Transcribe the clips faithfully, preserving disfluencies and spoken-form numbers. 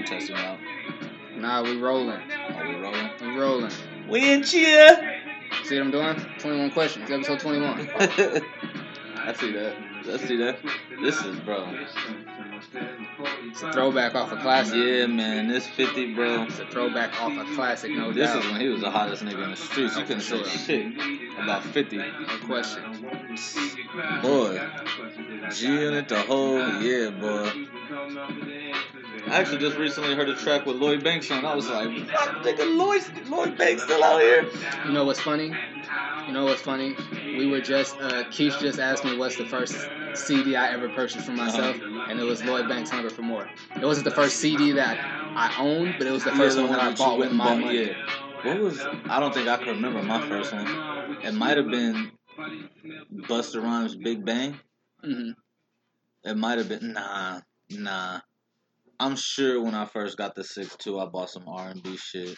You testing it out? Nah, we rolling. Oh, we rolling? We rolling. We in cheer. See what I'm doing? twenty-one questions, episode twenty-one. I see that. Let's see that. This is, bro. It's a throwback off a classic. Yeah, man. This fifty, bro. It's a throwback off a classic, no this doubt. This is when he was the hottest nigga in the streets. You couldn't say shit about fifty. No question. Boy. G-Unit the whole year, boy. I actually just recently heard a track with Lloyd Banks on. I was like, I'm thinking Lloyd, Lloyd Banks still out here. You know what's funny? You know what's funny? We were just, uh, Keith just asked me what's the first C D I ever purchased for myself, uh-huh. and it was Lloyd Banks' Hunger for More. It wasn't the first C D that I owned, but it was the first yeah, one that I bought with my money. Yeah. What was, I don't think I can remember my first one. It might have been Busta Rhymes' Big Bang. Mm-hmm. It might have been, nah, nah. I'm sure when I first got the six two, I bought some R and B shit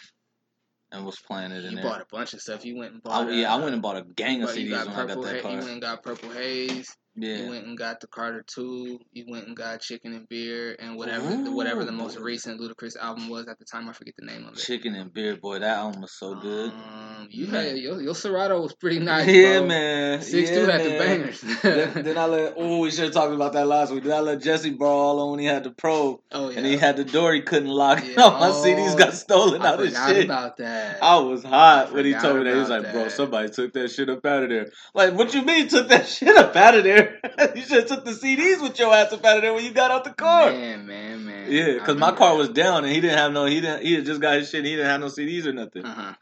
and was playing it in you there. You bought a bunch of stuff. You went and bought... I, a, yeah, I went and bought a gang of C Ds when I got that ha- car. You went and got Purple Haze. Yeah. You went and got the Carter two. You went and got Chicken and Beer and whatever Ooh. whatever the most recent Ludacris album was at the time. I forget the name of it. Chicken and Beer, boy. That album was so good. Um, you man. had your, your Serato was pretty nice, Yeah, bro. man. six two yeah, had man. the bangers. then, then I let... Oh, we should have talked about that last week. Then I let Jesse Brawl on when he had the probe. Oh, yeah. And he had the door he couldn't lock. Yeah. Oh, my C Ds got stolen I out of shit. I forgot about that. I was hot I when he told me that. He was like, that. bro, somebody took that shit up out of there. Like, what you mean took that shit up out of there? You should have took the C Ds with your ass up out of there when you got out the car. Man, man, man. Yeah, because my car was down and he didn't have no, he didn't, he had just got his shit and he didn't have no C Ds or nothing. Uh-huh.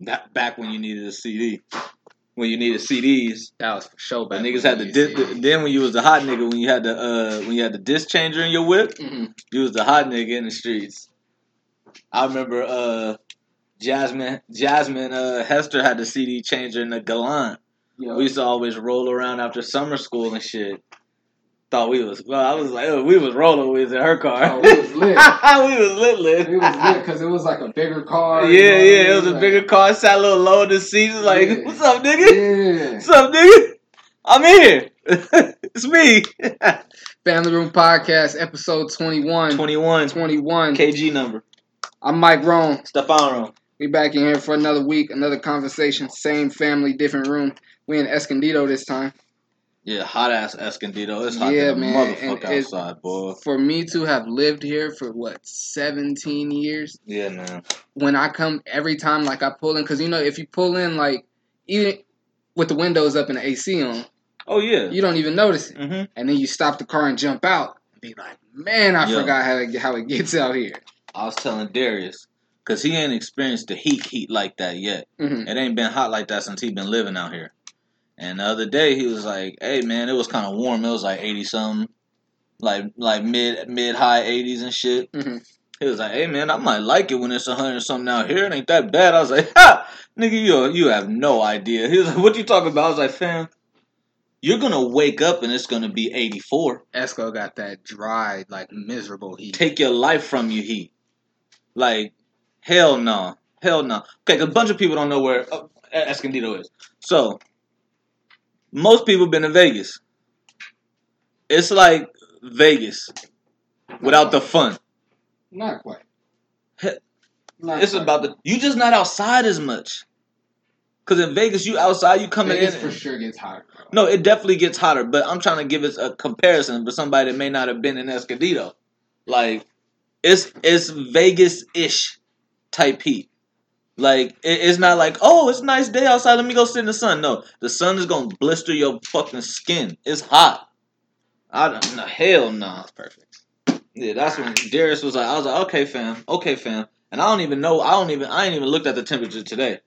That back when you needed a C D. When you needed C Ds. That was for sure back when niggas had the disc, the, then when you was the hot nigga, when you had the, uh, when you had the disc changer in your whip, mm-hmm. you was the hot nigga in the streets. I remember, uh, Jasmine, Jasmine, uh, Hester had the C D changer in the Galant. Yo. We used to always roll around after summer school and shit. Thought we was, well, I was like, oh, we was rolling. We was in her car. Oh, we was lit. we was lit, lit. We was lit because it was like a bigger car. Yeah, you know yeah, I mean? It was like a bigger car. Sat a little low in the seat. It was like, yeah. what's up, nigga? Yeah. What's up, nigga? I'm here. It's me. Family Room Podcast, episode twenty-one. twenty-one. twenty-one. K G number. I'm Mike Rome. Stephon Rome. We back in here for another week, another conversation. Same family, different room. We in Escondido this time. Yeah, hot-ass Escondido. It's hot yeah, than a man. motherfucker and outside, boy. For me to have lived here for, what, seventeen years? Yeah, man. When I come every time, like, I pull in. Because, you know, if you pull in, like, even with the windows up and the A C on. Oh, yeah. You don't even notice it. Mm-hmm. And then you stop the car and jump out and be like, man, I Yo. forgot how it, how it gets out here. I was telling Darius. Because he ain't experienced the heat heat like that yet. Mm-hmm. It ain't been hot like that since he been living out here. And the other day, he was like, hey, man, it was kind of warm. It was like eighty-something, like like mid, mid-high eighties and shit. Mm-hmm. He was like, hey, man, I might like it when it's one hundred something out here. It ain't that bad. I was like, ha, nigga, you, you have no idea. He was like, what you talking about? I was like, fam, you're going to wake up and it's going to be eighty-four. Esco got that dry, like, miserable heat. Take your life from you heat. Like, hell no. Hell no. Okay, a bunch of people don't know where uh, Escondido is. So... most people been to Vegas. It's like Vegas not without quite. the fun. Not quite. Not it's quite. about the... you just not outside as much. Because in Vegas, you outside, you coming Vegas in... Vegas for sure gets hotter. Bro. No, it definitely gets hotter. But I'm trying to give us a comparison for somebody that may not have been in Escondido. Like, it's it's Vegas-ish type heat. Like, it's not like, oh, it's a nice day outside, let me go sit in the sun. No, the sun is going to blister your fucking skin. It's hot. I don't know. Hell no. Nah. That's perfect. Yeah, that's when Darius was like, I was like, okay, fam. Okay, fam. And I don't even know. I don't even, I ain't even looked at the temperature today.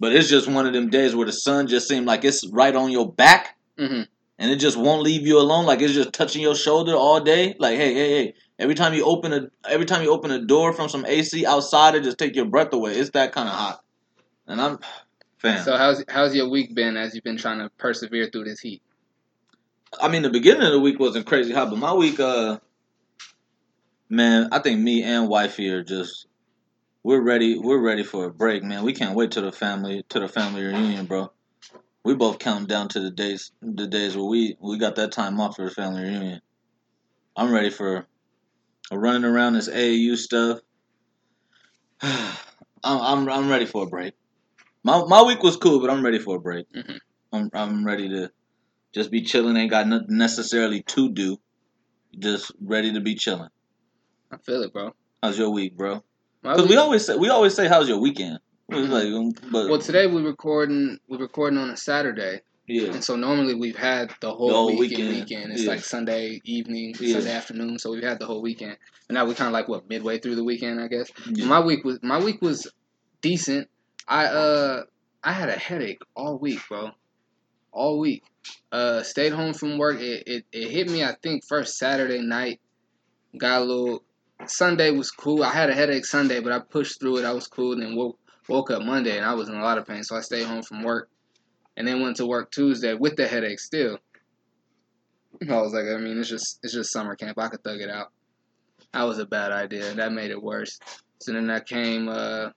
But it's just one of them days where the sun just seemed like it's right on your back. Mm-hmm. And it just won't leave you alone. Like, it's just touching your shoulder all day. Like, hey, hey, hey. Every time you open a every time you open a door from some A C outside, it just take your breath away. It's that kind of hot, and I'm fam. So how's how's your week been as you've been trying to persevere through this heat? I mean, the beginning of the week wasn't crazy hot, but my week, uh, man, I think me and wifey are just we're ready. We're ready for a break, man. We can't wait till the family to the family reunion, bro. We both counting down to the days the days where we we got that time off for the family reunion. I'm ready for. running around this A A U stuff. I'm, I'm I'm ready for a break. My my week was cool, but I'm ready for a break. Mm-hmm. I'm I'm ready to just be chilling. Ain't got nothing necessarily to do. Just ready to be chilling. I feel it, bro. How's your week, bro? Because we always say we always say how's your weekend. Mm-hmm. Like, but, well, today we recording we recording on a Saturday. Yeah. And so normally we've had the whole, the whole weekend, weekend. weekend. It's yeah. like Sunday evening, yeah. Sunday afternoon. So we've had the whole weekend, and now we're kind of like what midway through the weekend, I guess. Yeah. My week was my week was decent. I uh I had a headache all week, bro. All week. Uh, stayed home from work. It it, it hit me. I think first Saturday night. Got a little. Sunday was cool. I had a headache Sunday, but I pushed through it. I was cool, and then woke woke up Monday, and I was in a lot of pain. So I stayed home from work. And then went to work Tuesday with the headache still. I was like, I mean, it's just it's just summer camp. I could thug it out. That was a bad idea. That made it worse. So then I came, uh,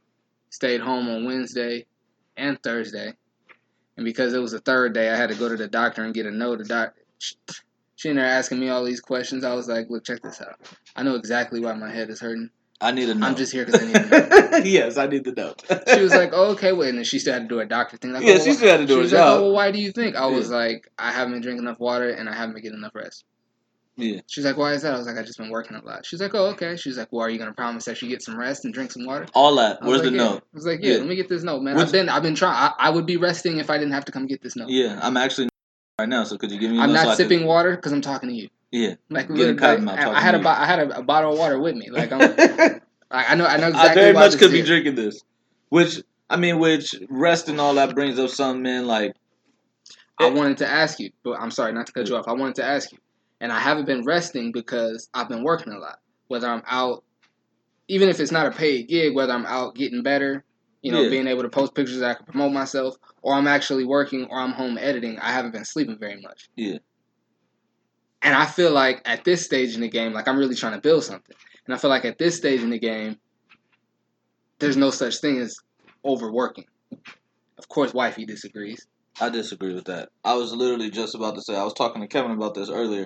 stayed home on Wednesday and Thursday. And because it was the third day, I had to go to the doctor and get a note. The doc- she and her asking me all these questions. I was like, look, check this out. I know exactly why my head is hurting. I need a note. I'm just here because I need a note. Yes, I need the note. She was like, oh, okay, wait. And then she still had to do a doctor thing. Like, yeah, oh, she still had to do a job. She was like, oh, well, why do you think? I was yeah. like, I haven't been drinking enough water and I haven't been getting enough rest. Yeah. She's like, why is that? I was like, I've just been working a lot. She's like, oh, okay. She's like, well, are you going to promise that you get some rest and drink some water? All that. Where's like, the yeah. note? I was like, yeah, yeah, let me get this note, man. What's... I've been I've been trying. I, I would be resting if I didn't have to come get this note. Yeah, I'm actually right now, so could you give me a I'm note? I'm not so sipping could... water because I'm talking to you. Yeah, like, like I, I had a bo- I had a, a bottle of water with me. Like, I'm, like I know I know exactly. I very why much this could is. Be drinking this, which I mean, which rest and all that brings up something, man. Like, I it, wanted to ask you, but I'm sorry not to cut you off. I wanted to ask you, and I haven't been resting because I've been working a lot. Whether I'm out, even if it's not a paid gig, whether I'm out getting better, you know, yeah. being able to post pictures that I can promote myself, or I'm actually working, or I'm home editing. I haven't been sleeping very much. Yeah. And I feel like at this stage in the game, like I'm really trying to build something. And I feel like at this stage in the game, there's no such thing as overworking. Of course, wifey disagrees. I disagree with that. I was literally just about to say, I was talking to Kevin about this earlier.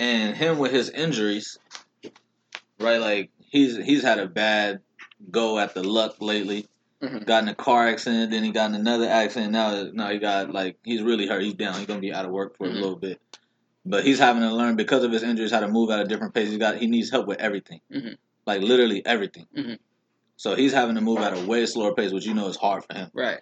And him with his injuries, right, like he's he's had a bad go at the luck lately. Mm-hmm. Got in a car accident, then he got in another accident. Now, now he got, like, he's really hurt. He's down. He's going to be out of work for mm-hmm. a little bit. But he's having to learn because of his injuries how to move at a different pace. He got he needs help with everything, mm-hmm. like literally everything. Mm-hmm. So he's having to move at a way slower pace, which you know is hard for him. Right.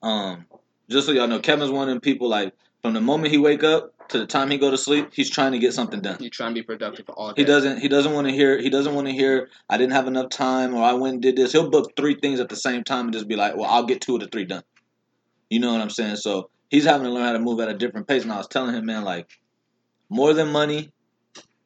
Um. Just so y'all know, Kevin's one of them people. Like from the moment he wake up to the time he go to sleep, he's trying to get something done. He's trying to be productive all day. He doesn't. He doesn't want to hear. He doesn't want to hear. I didn't have enough time, or I went and did this. He'll book three things at the same time and just be like, "Well, I'll get two of the three done." You know what I'm saying? So he's having to learn how to move at a different pace. And I was telling him, man, like. More than money,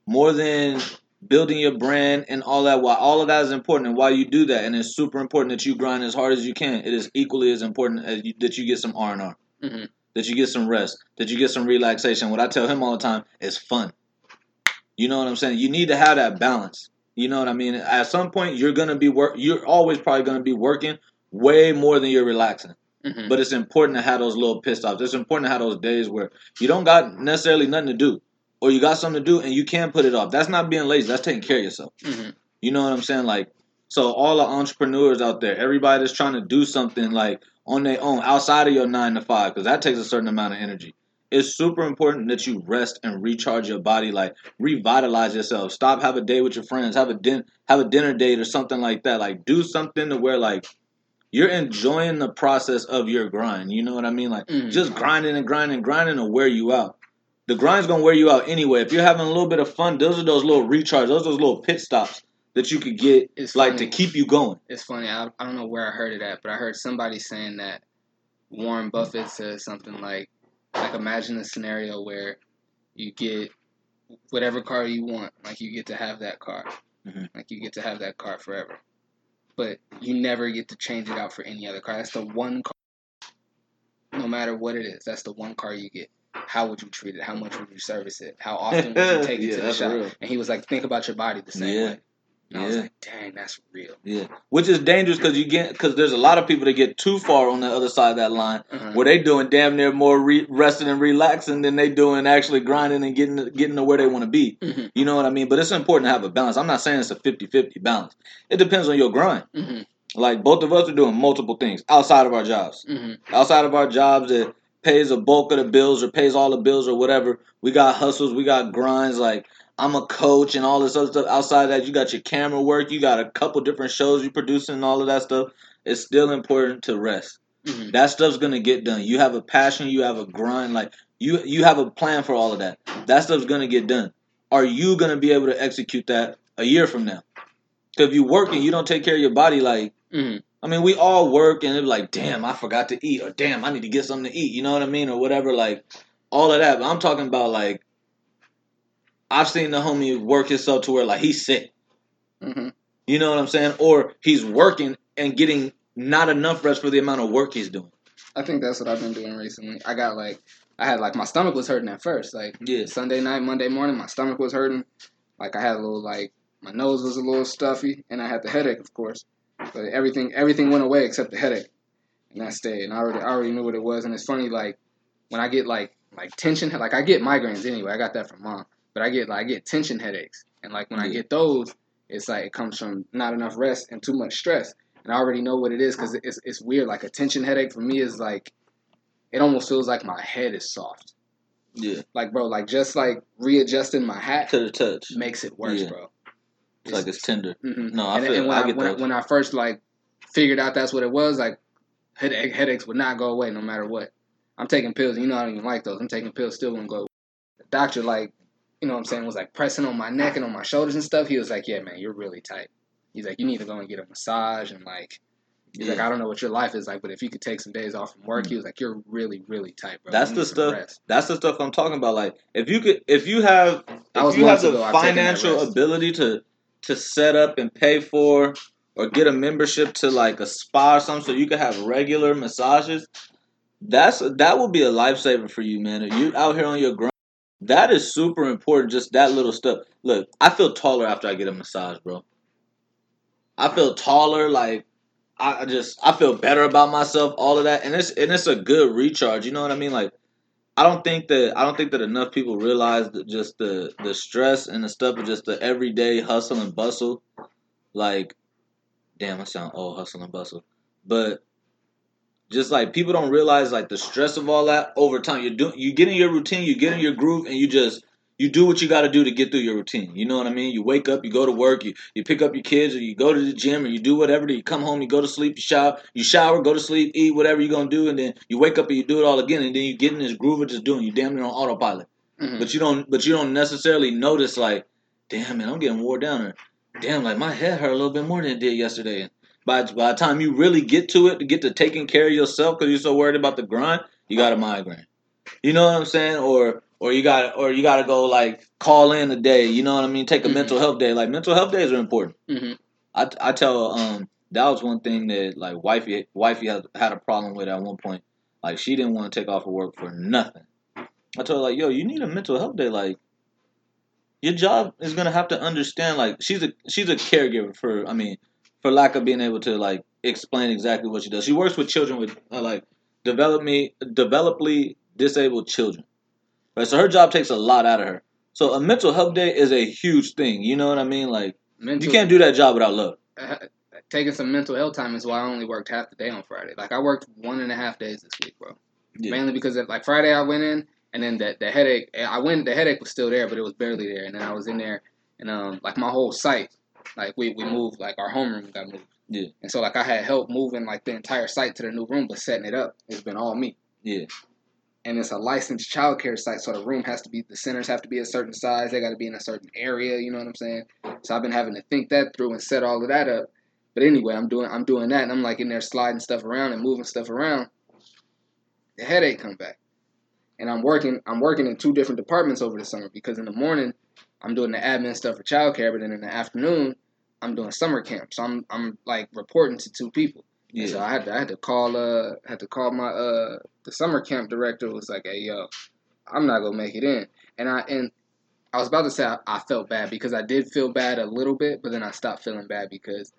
more than building your brand and all that. Why all of that is important and why you do that. And it's super important that you grind as hard as you can. It is equally as important as you, that you get some R and R, mm-hmm. that you get some rest, that you get some relaxation. What I tell him all the time is fun. You know what I'm saying? You need to have that balance. You know what I mean? At some point, you're going to be work. You're always probably going to be working way more than you're relaxing. Mm-hmm. But it's important to have those little pissed offs. It's important to have those days where you don't got necessarily nothing to do. Or you got something to do and you can't put it off. That's not being lazy. That's taking care of yourself. Mm-hmm. You know what I'm saying? Like, so all the entrepreneurs out there, everybody that's trying to do something like on their own outside of your nine to five, because that takes a certain amount of energy. It's super important that you rest and recharge your body, like revitalize yourself. Stop, have a day with your friends, have a din- have a dinner date or something like that. Like do something to where like you're enjoying the process of your grind. You know what I mean? Like mm-hmm. just grinding and grinding and grinding will wear you out. The grind's going to wear you out anyway. If you're having a little bit of fun, those are those little recharges. Those are those little pit stops that you could get it's like funny. To keep you going. It's funny. I, I don't know where I heard it at, but I heard somebody saying that Warren Buffett says something like, like imagine a scenario where you get whatever car you want. Like you get to have that car. Mm-hmm. Like you get to have that car forever. But you never get to change it out for any other car. That's the one car. No matter what it is, that's the one car you get. How would you treat it? How much would you service it? How often would you take it yeah, to the shop? Real. And he was like, think about your body the same yeah. way. And yeah. I was like, dang, that's real. Yeah, which is dangerous because you get because there's a lot of people that get too far on the other side of that line mm-hmm. where they doing damn near more re- resting and relaxing than they doing actually grinding and getting to, getting to where they want to be. Mm-hmm. You know what I mean? But it's important to have a balance. I'm not saying it's a fifty-fifty balance. It depends on your grind. Mm-hmm. Like, both of us are doing multiple things outside of our jobs. Mm-hmm. Outside of our jobs that pays a bulk of the bills or pays all the bills or whatever. We got hustles. We got grinds. Like, I'm a coach and all this other stuff. Outside of that, you got your camera work. You got a couple different shows you producing and all of that stuff. It's still important to rest. Mm-hmm. That stuff's going to get done. You have a passion. You have a grind. Like, you, you have a plan for all of that. That stuff's going to get done. Are you going to be able to execute that a year from now? Because if you're working, you don't take care of your body. Like, mm-hmm. I mean, we all work and it's like, damn, I forgot to eat. Or damn, I need to get something to eat. You know what I mean? Or whatever. Like, all of that. But I'm talking about, like, I've seen the homie work himself to where, like, he's sick. Mm-hmm. You know what I'm saying? Or he's working and getting not enough rest for the amount of work he's doing. I think that's what I've been doing recently. I got, like, I had, like, my stomach was hurting at first. Like, yeah. Sunday night, Monday morning, my stomach was hurting. Like, I had a little, like, my nose was a little stuffy. And I had the headache, of course. But everything everything went away except the headache. And that stayed. And I already, I already knew what it was. And it's funny, like, when I get, like, like tension, like, I get migraines anyway. I got that from mom. But I get like I get tension headaches, and like when yeah. I get those, it's like it comes from not enough rest and too much stress. And I already know what it is because it's it's weird. Like a tension headache for me is like, it almost feels like my head is soft. Yeah. Like bro, like just like readjusting my hat to the touch makes it worse, yeah. bro. It's, it's like it's tender. Mm-hmm. No, I and, feel. And when I, I get when, when I first like figured out that's what it was, like headache headaches would not go away no matter what. I'm taking pills, and you know I don't even like those. I'm taking pills, still wouldn't go away. The doctor like. You know what I'm saying, was like pressing on my neck and on my shoulders and stuff. He was like, yeah, man, you're really tight. He's like, you need to go and get a massage. And like, he's yeah. like, I don't know what your life is like, but if you could take some days off from work, mm-hmm. he was like, you're really, really tight, bro. That's the stuff. Rest. That's the stuff I'm talking about. Like if you could, if you have, if you have the ago, financial ability to, to set up and pay for or get a membership to like a spa or something so you could have regular massages, that's, that would be a lifesaver for you, man. If you're out here on your grind. That is super important, just that little stuff. Look, I feel taller after I get a massage, bro. I feel taller, like, I just, I feel better about myself, all of that. And it's and it's a good recharge, you know what I mean? Like, I don't think that, I don't think that enough people realize that just the, the stress and the stuff of just the everyday hustle and bustle. Like, damn, I sound old, hustle and bustle. But... just like people don't realize like the stress of all that over time. You do you get in your routine, you get in your groove, and you just you do what you got to do to get through your routine. You know what I mean? You wake up, you go to work, you, you pick up your kids, or you go to the gym, or you do whatever. You come home, you go to sleep, you shower, you shower, go to sleep, eat whatever you're gonna do, and then you wake up and you do it all again, and then you get in this groove of just doing. You damn near on autopilot, mm-hmm. but you don't but you don't necessarily notice like, damn man, I'm getting wore down, or damn like my head hurt a little bit more than it did yesterday. By, by the time you really get to it, to get to taking care of yourself because you're so worried about the grind, you got a migraine. You know what I'm saying? Or or you got or you got to go like call in a day. You know what I mean? Take a mm-hmm. mental health day. Like mental health days are important. Mm-hmm. I I tell um that was one thing that like wifey wifey had, had a problem with at one point. Like she didn't want to take off of work for nothing. I told her like, yo, you need a mental health day. Like your job is gonna have to understand. Like she's a she's a caregiver for I mean. For lack of being able to like explain exactly what she does, she works with children with uh, like develop me, developmentally disabled children. Right, so her job takes a lot out of her. So a mental health day is a huge thing. You know what I mean? Like mental, you can't do that job without love. Uh, taking some mental health time is why I only worked half the day on Friday. Like I worked one and a half days this week, bro. Yeah. Mainly because of, like Friday I went in and then the the headache. I went. The headache was still there, but it was barely there. And then I was in there and um like my whole site. Like, we, we moved, like, our homeroom got moved. Yeah. And so, like, I had help moving, like, the entire site to the new room, but setting it up, it's been all me. Yeah. And it's a licensed child care site, so the room has to be, the centers have to be a certain size. They got to be in a certain area, you know what I'm saying? So I've been having to think that through and set all of that up. But anyway, I'm doing I'm doing that, and I'm, like, in there sliding stuff around and moving stuff around. The headache come back. And I'm working, I'm working in two different departments over the summer because in the morning, I'm doing the admin stuff for childcare, but then in the afternoon, I'm doing summer camp. So I'm I'm like reporting to two people. Yeah. And so I had to I had to call uh had to call my uh the summer camp director was like, hey yo, I'm not gonna make it in. And I and I was about to say I, I felt bad because I did feel bad a little bit, but then I stopped feeling bad because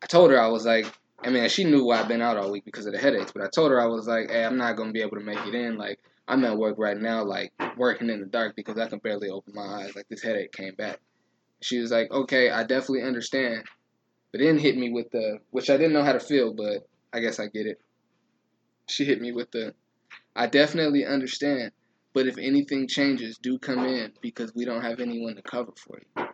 I told her, I was like, I mean, she knew why I've been out all week because of the headaches, but I told her, I was like, hey, I'm not going to be able to make it in. Like, I'm at work right now, like, working in the dark because I can barely open my eyes. Like, this headache came back. She was like, okay, I definitely understand. But then hit me with the, which I didn't know how to feel, but I guess I get it. She hit me with the, I definitely understand. But if anything changes, do come in because we don't have anyone to cover for you.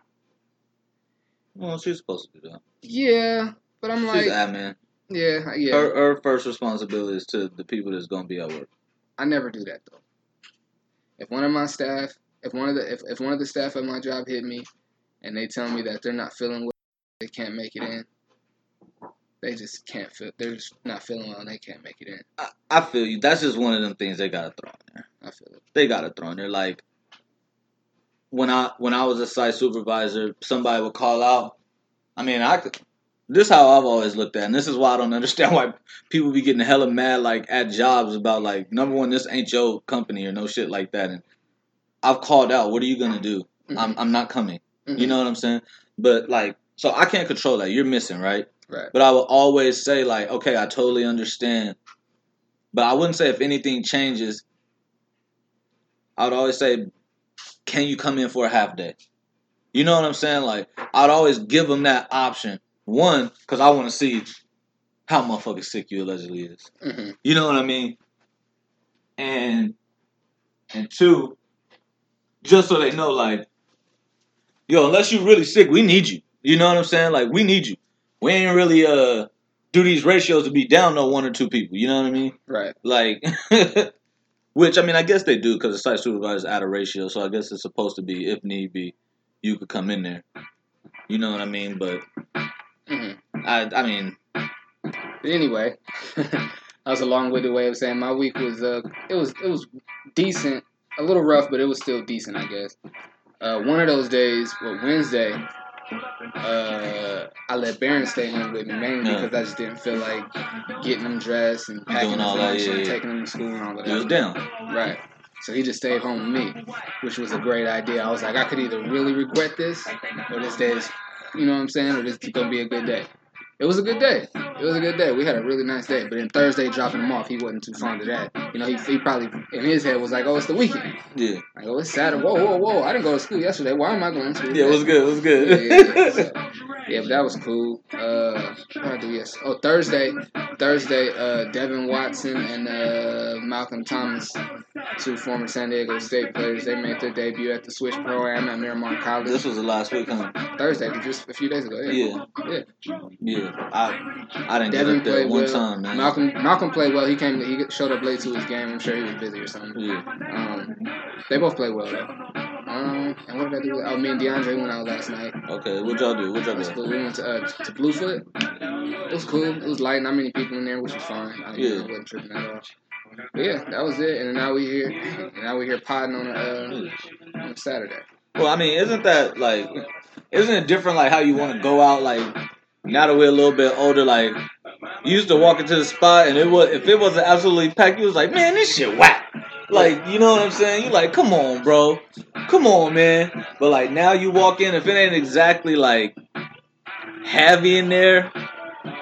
Well, she's supposed to do that. Yeah, but I'm she's like... She's an admin. Yeah, yeah. Her, her first responsibility is to the people that's going to be at work. I never do that, though. If one of my staff, if one of the if, if one of the staff at my job hit me and they tell me that they're not feeling well, they can't make it in, they just can't feel, they're just not feeling well and they can't make it in. I, I feel you. That's just one of them things they got to throw in there. I feel it. They got to throw in there. Like, when I when I was a site supervisor, somebody would call out. I mean, I could, this is how I've always looked at it, and this is why I don't understand why people be getting hella mad, like, at jobs about, like, number one, this ain't your company or no shit like that. And I've called out, what are you going to do? Mm-hmm. I'm I'm not coming. Mm-hmm. You know what I'm saying? But, like, so I can't control that. You're missing, right? Right. But I will always say, like, okay, I totally understand. But I wouldn't say if anything changes. I would always say, can you come in for a half day? You know what I'm saying? Like, I'd always give them that option. One, because I want to see how motherfucking sick you allegedly is. Mm-hmm. You know what I mean? And and two, just so they know, like, yo, unless you're really sick, we need you. You know what I'm saying? Like, we need you. We ain't really uh do these ratios to be down no one or two people. You know what I mean? Right. Like... Which, I mean, I guess they do because the site supervisor's out of ratio, so I guess it's supposed to be, if need be, you could come in there. You know what I mean? But, mm-hmm. I I mean. But anyway, that was a long-winded way of saying my week was, uh, it was it was decent. A little rough, but it was still decent, I guess. Uh, one of those days, well, Wednesday, uh, I let Barron stay home with me, mainly yeah. because I just didn't feel like getting him dressed and packing his lunch yeah, and yeah. taking him to school and all that. He was down. Right. So he just stayed home with me, which was a great idea. I was like, I could either really regret this or this day is, you know what I'm saying, or this is going to be a good day. It was a good day. It was a good day. We had a really nice day. But then Thursday, dropping him off, he wasn't too fond of that. You know, he, he probably, in his head, was like, oh, it's the weekend. Yeah. Like, oh, it's Saturday. Whoa, whoa, whoa. I didn't go to school yesterday. Why am I going to school? Yeah, it was good. It was good. Yeah, yeah, yeah. So, yeah, but that was cool. Uh, I do, yes. Oh, Thursday. Thursday, uh, Devin Watson and uh, Malcolm Thomas, two former San Diego State players, they made their debut at the Swiss Pro-Am at Miramar College. This was the last week, huh? Thursday, just a few days ago. Yeah. Yeah. Yeah. yeah. I I didn't Devin get up there one well. time, man. Malcolm Malcolm played well. He came. He showed up late to his game. I'm sure he was busy or something. Yeah. Um, they both played well, though. Um, and what did I do? Oh, me and DeAndre went out last night. Okay, what y'all do? What y'all do? We went to, uh, to Bluefoot. It was cool. It was light. Not many people in there, which was fine. I yeah. wasn't tripping at all. But yeah, that was it. And now we here. And now we here podding on a, uh, on a Saturday. Well, I mean, isn't that like, isn't it different? Like how you want to go out, like. Now that we're a little bit older, like, you used to walk into the spot, and it was if it wasn't absolutely packed, you was like, man, this shit whack. Like, you know what I'm saying? You like, come on, bro. Come on, man. But, like, now you walk in, if it ain't exactly, like, heavy in there,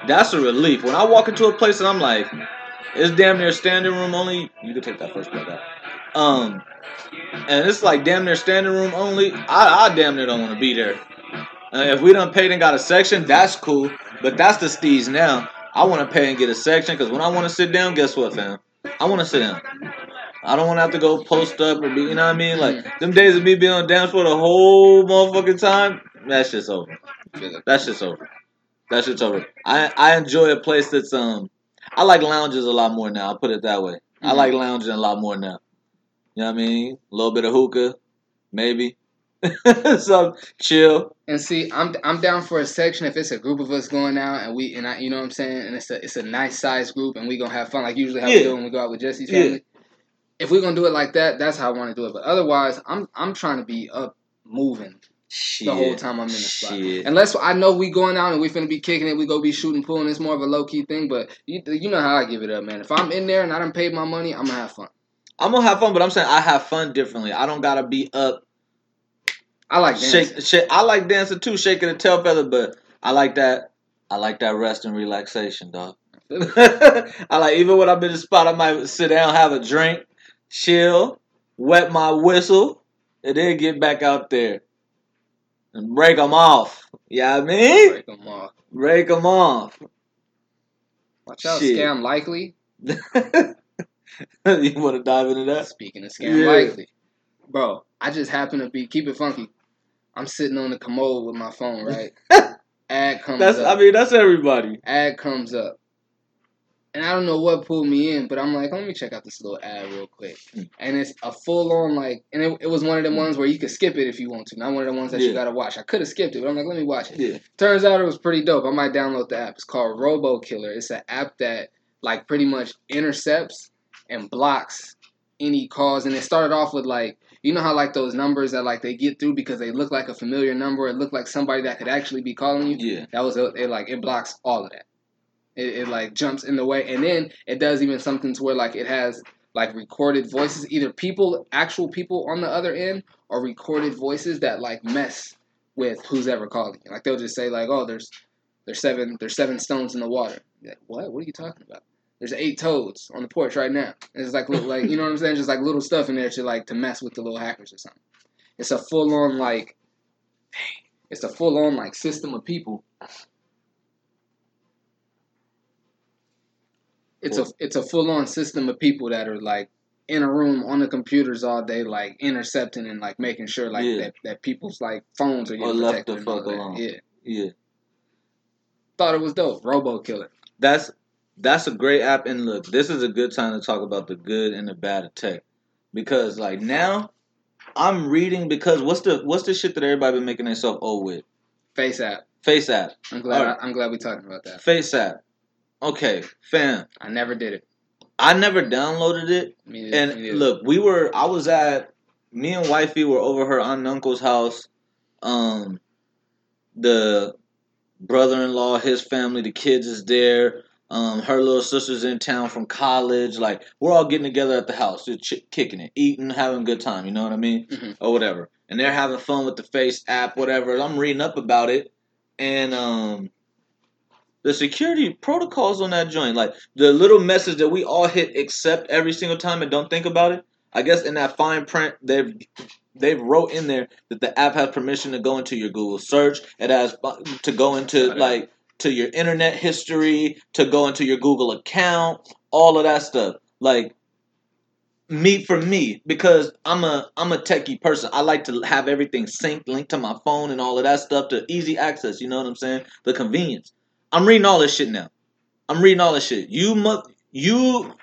that's a relief. When I walk into a place and I'm like, it's damn near standing room only. You can take that first plate out. Um, and it's, like, damn near standing room only. I, I damn near don't want to be there. Uh, if we done paid and got a section, that's cool. But that's the steez now. I want to pay and get a section because when I want to sit down, guess what, fam? I want to sit down. I don't want to have to go post up or be, you know what I mean? Like, them days of me being on the dance floor the whole motherfucking time, that shit's over. That shit's over. That shit's over. I I enjoy a place that's, um, I like lounges a lot more now. I'll put it that way. Mm-hmm. I like lounging a lot more now. You know what I mean? A little bit of hookah, maybe. So chill. And see, I'm I'm down for a section if it's a group of us going out and we and I, you know what I'm saying, and it's a it's a nice size group and we gonna have fun like usually how yeah. we do when we go out with Jesse's family. Yeah. If we're gonna do it like that, that's how I want to do it. But otherwise, I'm I'm trying to be up moving Shit. the whole time I'm in the spot. Shit. Unless I know we going out and we finna be kicking it, we go be shooting pool and it's more of a low key thing. But you you know how I give it up, man. If I'm in there and I done paid my money, I'm gonna have fun. I'm gonna have fun, but I'm saying I have fun differently. I don't gotta be up. I like dancing. Shake, shake, I like dancing too, shaking the tail feather, but I like that. I like that rest and relaxation, dog. I like, even when I'm in the spot, I might sit down, have a drink, chill, wet my whistle, and then get back out there and break them off. You know what I mean? Break them off. Break them off. Watch out, shit. Scam Likely. You want to dive into that? Speaking of Scam yeah. Likely. Bro, I just happen to be, keep it funky, I'm sitting on the commode with my phone, right? Ad comes that's, up. I mean, that's everybody. Ad comes up. And I don't know what pulled me in, but I'm like, let me check out this little ad real quick. And it's a full-on, like, and it, it was one of the ones where you could skip it if you want to. Not one of the ones that yeah. you got to watch. I could have skipped it, but I'm like, let me watch it. Yeah. Turns out it was pretty dope. I might download the app. It's called Robo Killer. It's an app that, like, pretty much intercepts and blocks any calls. And it started off with, like, you know how, like, those numbers that, like, they get through because they look like a familiar number. It looked like somebody that could actually be calling you. Yeah. That was, it, like, it blocks all of that. It, it, like, jumps in the way. And then it does even something to where, like, it has, like, recorded voices. Either people, actual people on the other end, or recorded voices that, like, mess with who's ever calling you. Like, they'll just say, like, oh, there's there's seven there's seven stones in the water. You're like, what? What are you talking about? There's eight toads on the porch right now. And it's, like, little, like, you know what I'm saying? Just, like, little stuff in there to, like, to mess with the little hackers or something. It's a full-on, like, dang, it's a full-on, like, system of people. It's a it's a full-on system of people that are, like, in a room on the computers all day, like, intercepting and, like, making sure, like, yeah. that, that people's, like, phones are getting protected. Or left the fuck alone. Yeah. Yeah. Thought it was dope. Robo Killer. That's that's a great app. And, look, this is a good time to talk about the good and the bad of tech. Because, like, now I'm reading because what's the what's the shit that everybody been making themselves old with? Face app. Face app. I'm glad, right. I'm glad we're talking about that. Face app. Okay, fam. I never did it. I never downloaded it. Me and Me look, we were, I was at, me and wifey were over her aunt and uncle's house. Um, the brother-in-law, his family, the kids is there. Um, her little sister's in town from college. Like, we're all getting together at the house, just ch- kicking it, eating, having a good time. You know what I mean? Mm-hmm. Or whatever. And they're having fun with the Face app, whatever. I'm reading up about it. And, um... the security protocols on that joint, like the little message that we all hit accept every single time and don't think about it. I guess in that fine print, they've, they've wrote in there that the app has permission to go into your Google search. It has to go into like to your internet history, to go into your Google account, all of that stuff. Like me for me, because I'm a I'm a techie person. I like to have everything synced, linked to my phone and all of that stuff to easy access. You know what I'm saying? The convenience. I'm reading all this shit now. I'm reading all this shit. You mu- you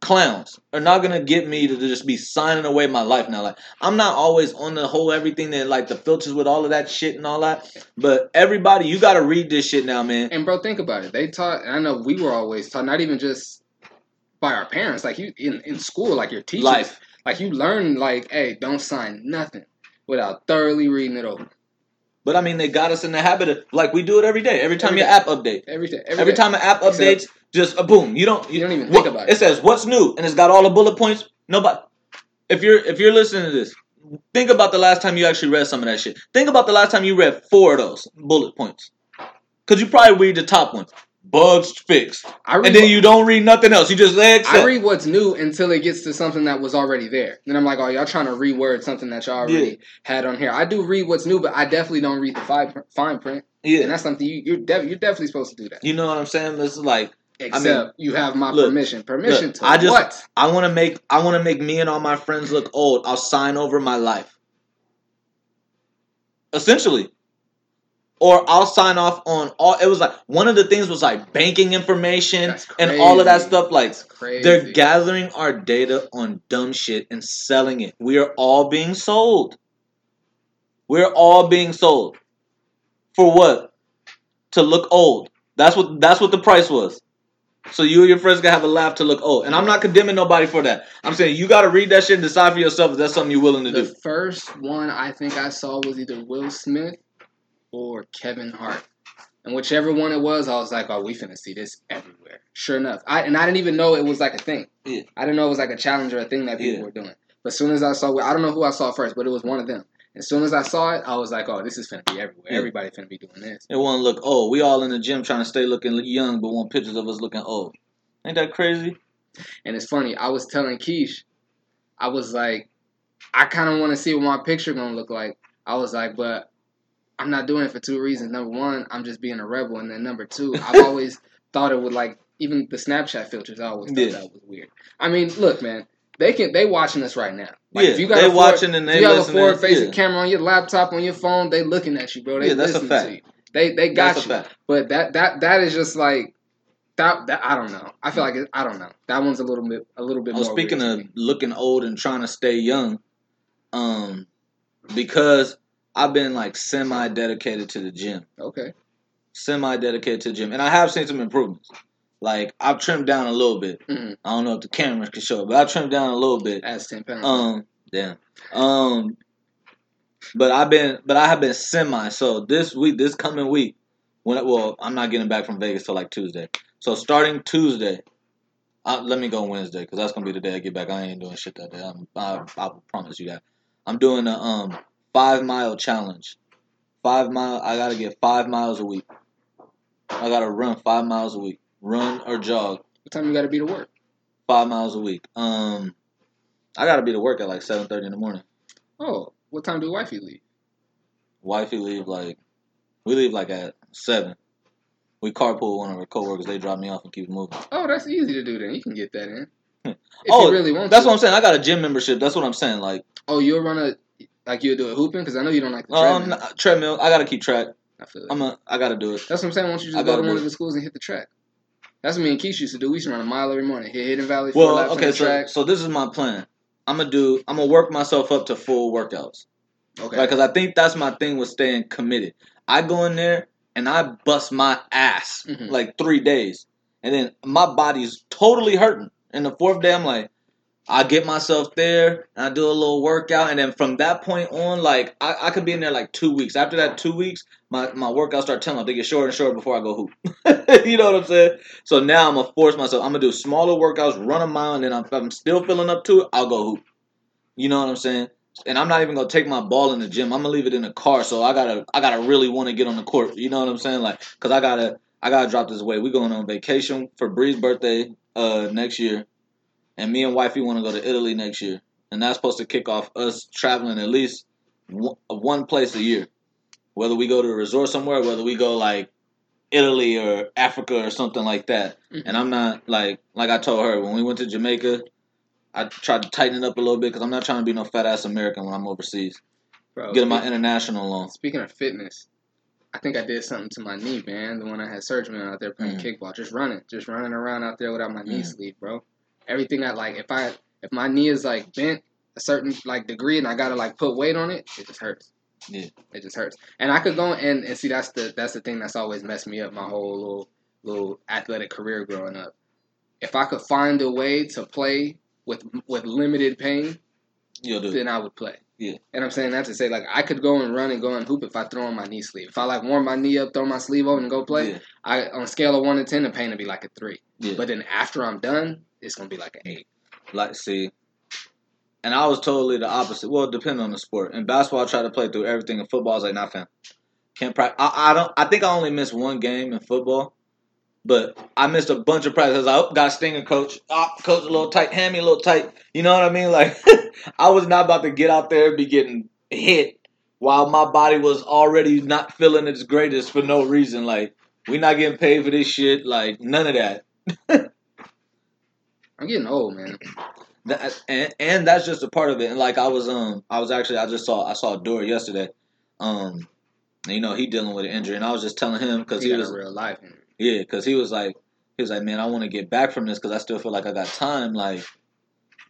clowns are not going to get me to just be signing away my life now. Like, I'm not always on the whole everything that, like, the filters with all of that shit and all that. But everybody, you got to read this shit now, man. And, bro, think about it. They taught, and I know we were always taught, not even just by our parents. Like, you in, in school, like, your teachers. Life. Like, you learn, like, hey, don't sign nothing without thoroughly reading it over. But, I mean, they got us in the habit of, like, we do it every day. Every time every your day. app updates. Every day. Every, every day. time an app updates, Except, just a boom. You don't, you, you don't even think what, about it. It says, what's new? And it's got all the bullet points. Nobody. If you're if you're listening to this, think about the last time you actually read some of that shit. Think about the last time you read four of those bullet points. Because you probably read the top one. Bugs fixed. I read and then what, you don't read nothing else. You just let accept. I read what's new until it gets to something that was already there. Then I'm like, oh, y'all trying to reword something that y'all already yeah. had on here. I do read what's new, but I definitely don't read the fine, fine print. Yeah. And that's something you, you're, def- you're definitely supposed to do that. You know what I'm saying? This is like... Except I mean, you have my look, permission. Permission look, to I just, what? I want to make I want to make me and all my friends look old. I'll sign over my life. Essentially. Or I'll sign off on all. It was like one of the things was like banking information and all of that stuff. Like they're gathering our data on dumb shit and selling it. We are all being sold. We're all being sold for what? To look old. That's what. That's what the price was. So you and your friends can have a laugh to look old. And I'm not condemning nobody for that. I'm saying you got to read that shit and decide for yourself if that's something you're willing to do. The first one I think I saw was either Will Smith or Kevin Hart. And whichever one it was, I was like, oh, we finna see this everywhere. Sure enough. I And I didn't even know it was like a thing. Yeah. I didn't know it was like a challenge or a thing that people yeah. were doing. But as soon as I saw, I don't know who I saw first, but it was one of them. As soon as I saw it, I was like, oh, this is finna be everywhere. Yeah. Everybody finna be doing this. It wanna look old. We all in the gym trying to stay looking young, but want pictures of us looking old. Ain't that crazy? And it's funny. I was telling Keish, I was like, I kind of want to see what my picture gonna look like. I was like, but I'm not doing it for two reasons. Number one, I'm just being a rebel. And then number two, I've always thought it would, like, even the Snapchat filters, I always thought yeah. that was weird. I mean, look, man. They can. They watching us right now. Like, yeah, if you got they a forward, watching and they listening. You got a forward-facing yeah. camera on your laptop, on your phone. They looking at you, bro. They yeah, that's listening a fact. To you. They they got that's you. A fact. But that that that is just like that. That I don't know. I feel like it, I don't know. That one's a little bit a little bit. Oh, more speaking weird of looking old and trying to stay young, um, because I've been like semi-dedicated to the gym. Okay. Semi-dedicated to the gym, and I have seen some improvements. Like, I've trimmed down a little bit. Mm-hmm. I don't know if the cameras can show it, but I've trimmed down a little bit. That's ten pounds. Um, damn. Um, but I've been, but I have been semi. So this week, this coming week, when well, I'm not getting back from Vegas till like Tuesday. So starting Tuesday, I, let me go Wednesday because that's gonna be the day I get back. I ain't doing shit that day. I'm, I I promise you that. I'm doing a um five mile challenge. Five mile. I gotta get five miles a week. I gotta run five miles a week. Run or jog. What time you gotta be to work? Five miles a week. Um, I gotta be to work at like seven thirty in the morning. Oh, what time do wifey leave? Wifey leave like we leave like at seven. We carpool one of our coworkers. They drop me off and keep moving. Oh, that's easy to do. Then you can get that in. if oh, you really want. That's to. What I'm saying. I got a gym membership. That's what I'm saying. Like, oh, you'll run a like you'll do a hooping because I know you don't like the treadmill. Um, treadmill. I gotta keep track. I feel it. I'm a. I gotta do it. That's what I'm saying. Why don't you just go to one of the schools and hit the track? That's what me and Keisha used to do. We used to run a mile every morning. Hit Hidden Valley. Well, four laps okay, on the so, track. So this is my plan. I'm gonna do. I'm gonna work myself up to full workouts. Okay. Because like, I think that's my thing with staying committed. I go in there and I bust my ass mm-hmm. like three days, and then my body's totally hurting. And the fourth day, I'm like, I get myself there and I do a little workout, and then from that point on, like I, I could be in there like two weeks. After that two weeks. My my workouts start telling me they get shorter and shorter before I go hoop. You know what I'm saying? So now I'm going to force myself. I'm going to do smaller workouts, run a mile, and then I'm, if I'm still feeling up to it, I'll go hoop. You know what I'm saying? And I'm not even going to take my ball in the gym. I'm going to leave it in the car, so I got to I gotta really want to get on the court. You know what I'm saying? Like, because I got to I gotta drop this weight. We're going on vacation for Bree's birthday uh, next year, and me and wifey want to go to Italy next year. And that's supposed to kick off us traveling at least w- one place a year. Whether we go to a resort somewhere, whether we go like Italy or Africa or something like that. And I'm not like, like I told her, when we went to Jamaica, I tried to tighten it up a little bit because I'm not trying to be no fat ass American when I'm overseas. Bro, getting my international on. Speaking of fitness, I think I did something to my knee, man. The one I had surgery on out there playing mm. kickball, just running, just running around out there without my mm. knee sleeve, bro. Everything I like, if I, if my knee is like bent a certain like degree and I gotta like put weight on it, it just hurts. Yeah, it just hurts. And I could go and, and see that's the that's the thing that's always messed me up my whole little little athletic career growing up. If I could find a way to play with with limited pain, You'll do then it. I would play. Yeah, and I'm saying that to say like I could go and run and go and hoop if I throw on my knee sleeve. If I like warm my knee up, throw my sleeve open, and go play. Yeah. I on a scale of one to ten, the pain would be like a three. Yeah. But then after I'm done, it's gonna be like an eight. Like see. And I was totally the opposite. Well, depending on the sport. In basketball, I tried to play through everything. In football, I was like, nah, fam. Can't practice. I, I don't. I think I only missed one game in football, but I missed a bunch of practices. I got a stinger, coach. Oh, coach, a little tight. Hand me a little tight. You know what I mean? Like, I was not about to get out there and be getting hit while my body was already not feeling its greatest for no reason. Like, we not getting paid for this shit. Like, none of that. I'm getting old, man. That, and, and that's just a part of it. And like I was, um, I was actually, I just saw, I saw Dora yesterday. Um, and you know, he dealing with an injury, and I was just telling him because he, he was a real life injury. Yeah, because he was like, he was like, man, I want to get back from this because I still feel like I got time. Like,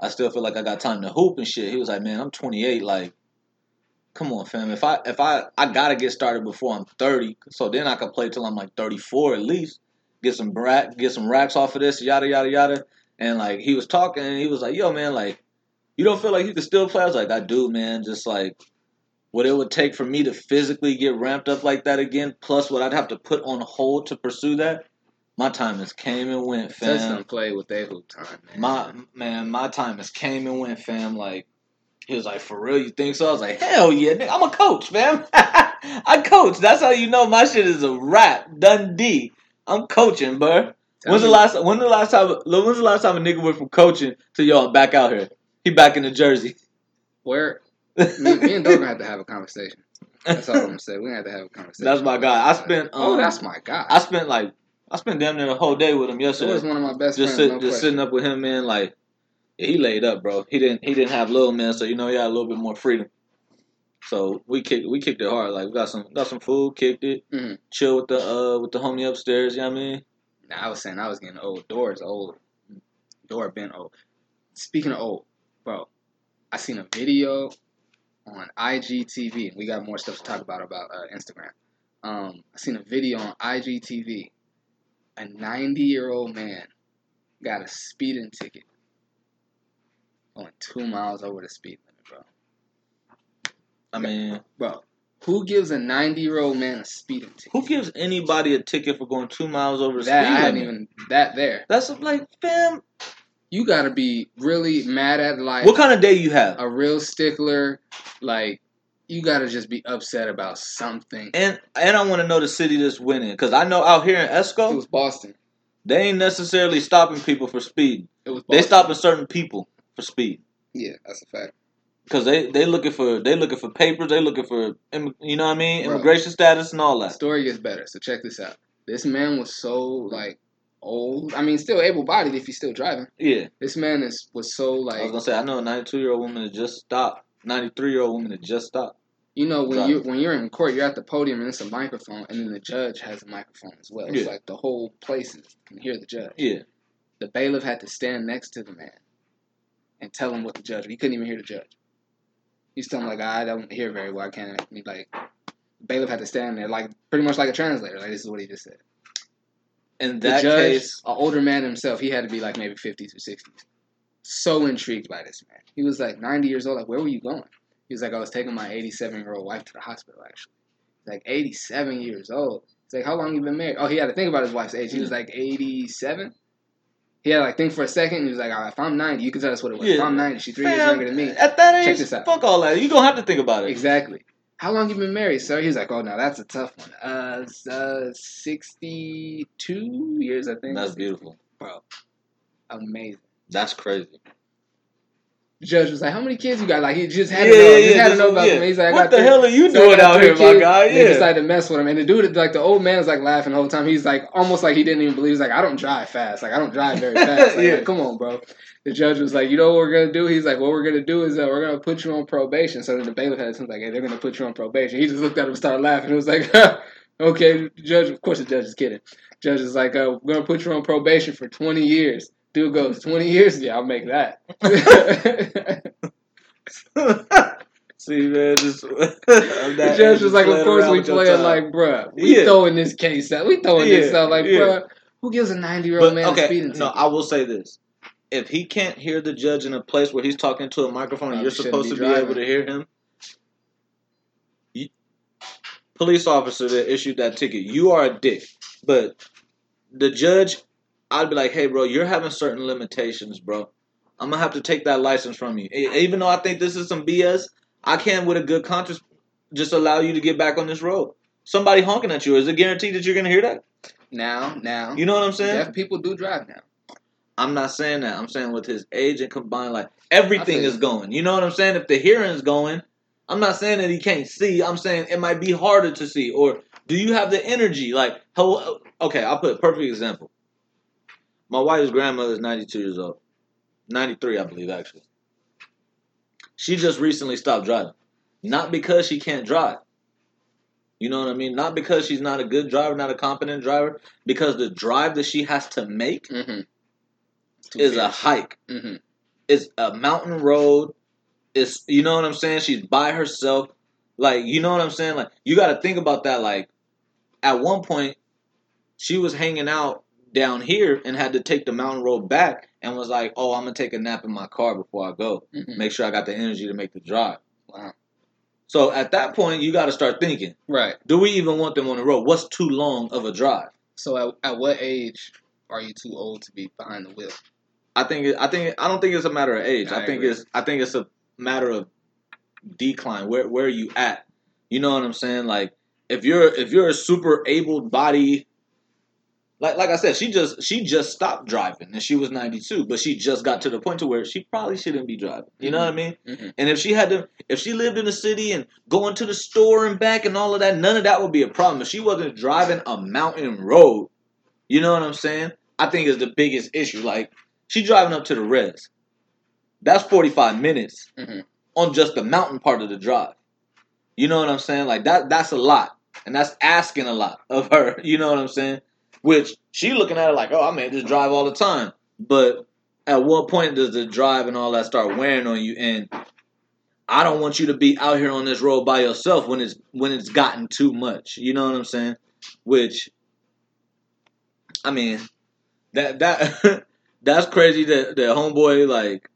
I still feel like I got time to hoop and shit. He was like, man, I'm twenty-eight. Like, come on, fam. If I, if I, I gotta get started before I'm thirty, so then I can play till I'm like thirty-four at least. Get some bra- get some racks off of this, yada yada yada. And, like, he was talking, and he was like, yo, man, like, you don't feel like you can still play? I was like, I do, man. Just, like, what it would take for me to physically get ramped up like that again, plus what I'd have to put on hold to pursue that, my time has came and went, fam. That's not play with their hoop time, man. My, man, my time has came and went, fam. Like, He was like, for real, you think so? I was like, hell yeah, nigga, I'm a coach, man. I coach. That's how you know my shit is a rap. Dundee. I'm coaching, bruh. When's the last when the last time when's the last time a nigga went from coaching to y'all back out here? He back in New Jersey. Where me, me and Doug have to have a conversation. That's all I'm gonna say. We have to have a conversation. That's my guy. I spent um, Oh, that's my guy. I spent like I spent damn near a whole day with him yesterday. He was one of my best just friends. Sit, no just question. Sitting up with him, man, like yeah, he laid up, bro. He didn't he didn't have little man, so you know he had a little bit more freedom. So we kicked we kicked it hard. Like we got some got some food, kicked it, mm-hmm. chill with the uh with the homie upstairs, you know what I mean? Now, I was saying I was getting old. Doors old. Door been old. Speaking of old, bro, I seen a video on I G T V. We got more stuff to talk about about uh, Instagram. Um, I seen a video on I G T V. A ninety-year-old man got a speeding ticket going two miles over the speed limit, bro. I mean, bro. Who gives a ninety-year-old man a speeding ticket? Who gives anybody a ticket for going two miles over the that, speed limit? I hadn't even... That there. That's like, fam... You gotta be really mad at life. What kind of day you have? A real stickler. Like, you gotta just be upset about something. And and I want to know the city that's winning. Because I know out here in Esco... It was Boston. They ain't necessarily stopping people for speeding. It was Boston. They stopping certain people for speed. Yeah, that's a fact. Because they, they looking for they looking for papers, they looking for, you know what I mean, immigration Bro, status and all that. The story gets better, so check this out. This man was so, like, old. I mean, still able-bodied if he's still driving. Yeah. This man is was so, like... I was going to say, I know a ninety-two-year-old woman that just stopped, ninety-three-year-old woman that just stopped. You know, when, you, when you're in court, you're at the podium and it's a microphone, and then the judge has a microphone as well. Yeah. It's like the whole place is, you can hear the judge. Yeah. The bailiff had to stand next to the man and tell him what the judge... He couldn't even hear the judge. He's telling like, I don't hear very well. I can't. I mean, like, bailiff had to stand there, like pretty much like a translator. Like, this is what he just said. In that the judge, case, an older man himself, he had to be like maybe fifties or sixties. So intrigued by this man, he was like ninety years old. Like, where were you going? He was like, I was taking my eighty-seven-year-old wife to the hospital. Actually, like eighty-seven years old. It's like, how long you been married? Oh, he had to think about his wife's age. He was like eighty-seven. He had, like, think for a second, and he was like, all right, if I'm ninety, you can tell us what it was. Yeah. If I'm ninety, she's three Man, years younger than me. At that age, check this out. Fuck all that. You're going to have to think about it. Exactly. How long you been married, sir? He was like, oh, now that's a tough one. Uh, uh sixty-two years, I think. That's beautiful. Bro, amazing. That's crazy. The judge was like, how many kids you got? Like, he just had yeah, to know. Yeah, he just had to know about yeah. them. He's like, I what got the hell are you so doing out here, kids, my guy? Yeah. They decided to mess with him. And the dude, like, the old man was, like, laughing the whole time. He's, like, almost like he didn't even believe. He's like, I don't drive fast. Like, I don't drive very fast. Like, yeah. like, come on, bro. The judge was like, you know what we're going to do? He's like, what we're going to do is uh, we're going to put you on probation. So then the bailiff had something like, hey, they're going to put you on probation. He just looked at him and started laughing. It was like, okay, judge. Of course the judge is kidding. The judge is like, uh, we're going to put you on probation for twenty years. Dude goes, twenty years? Yeah, I'll make that. See, man, just... The judge was like, of course we playing like, bruh, we yeah. throwing this case out. We throwing yeah. this out like, yeah. bruh, who gives a ninety-year-old but, man okay, a speeding ticket? No, I will say this. If he can't hear the judge in a place where he's talking to a microphone and you're supposed to be able to hear him, you, police officer that issued that ticket, you are a dick. But the judge... I'd be like, hey, bro, you're having certain limitations, bro. I'm going to have to take that license from you. Even though I think this is some B S, I can't, with a good conscience, just allow you to get back on this road. Somebody honking at you. Is it guaranteed that you're going to hear that? Now, now. You know what I'm saying? Deaf people do drive now. I'm not saying that. I'm saying with his age and combined, like, everything is going. You know what I'm saying? If the hearing's going, I'm not saying that he can't see. I'm saying it might be harder to see. Or do you have the energy? Like, how, okay, I'll put a perfect example. My wife's grandmother is ninety-two years old. ninety-three, I believe, actually. She just recently stopped driving. Not because she can't drive. You know what I mean? Not because she's not a good driver, not a competent driver. Because the drive that she has to make mm-hmm. is a hike. Mm-hmm. It's a mountain road. It's, you know what I'm saying? She's by herself. Like, you know what I'm saying? Like, you got to think about that. Like, at one point, she was hanging out down here and had to take the mountain road back and was like, oh, I'm going to take a nap in my car before I go. Mm-hmm. Make sure I got the energy to make the drive. Wow. So at that point, you got to start thinking. Right. Do we even want them on the road? What's too long of a drive? So at, at what age are you too old to be behind the wheel? I think I think I don't think it's a matter of age. I, I think agree. it's I think it's a matter of decline? Where where are you at? You know what I'm saying? Like, if you're if you're a super able-bodied, like like I said, she just she just stopped driving, and she was ninety-two, but she just got to the point to where she probably shouldn't be driving. You know what I mean? Mm-hmm. And if she had to, if she lived in the city and going to the store and back and all of that, none of that would be a problem. If she wasn't driving a mountain road, you know what I'm saying? I think is the biggest issue. Like, she driving up to the res. That's forty-five minutes mm-hmm. on just the mountain part of the drive. You know what I'm saying? Like, that that's a lot. And that's asking a lot of her. You know what I'm saying? Which, she looking at it like, oh, I may just drive all the time. But at what point does the drive and all that start wearing on you? And I don't want you to be out here on this road by yourself when it's when it's gotten too much. You know what I'm saying? Which, I mean, that that that's crazy that, that homeboy, like,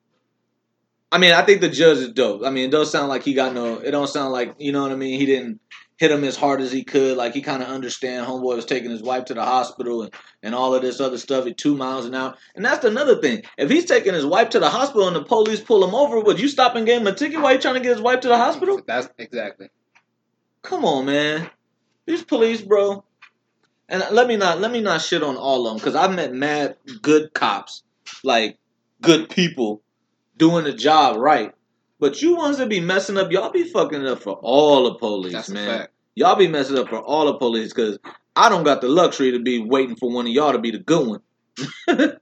I mean, I think the judge is dope. I mean, it does sound like he got no, it don't sound like, you know what I mean, he didn't hit him as hard as he could. Like, he kind of understand homeboy was taking his wife to the hospital and, and all of this other stuff at two miles an hour. And that's another thing. If he's taking his wife to the hospital and the police pull him over, would you stop and give him a ticket while you trying to get his wife to the hospital? That's exactly. Come on, man. These police, bro. And let me not, let me not shit on all of them, because I've met mad good cops, like good people, doing the job right. But you ones that be messing up, y'all be fucking it up for all the police. That's man. A fact. Y'all be messing up for all the police, because I don't got the luxury to be waiting for one of y'all to be the good one.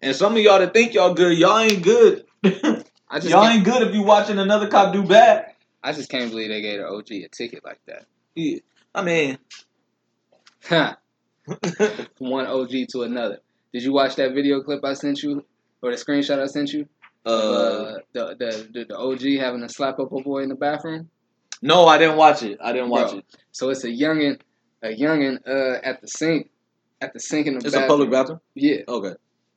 And some of y'all that think y'all good, y'all ain't good. I just y'all ain't good if you watching another cop do bad. I just can't believe they gave the O G a ticket like that. Yeah. I mean. Huh. One O G to another. Did you watch that video clip I sent you? Or the screenshot I sent you? Uh, the, the the the O G having to slap up a boy in the bathroom? No, I didn't watch it. I didn't watch Bro. it. So it's a youngin, a youngin uh, at the sink, at the sink in the. It's bathroom. It's a public bathroom. Yeah. Okay.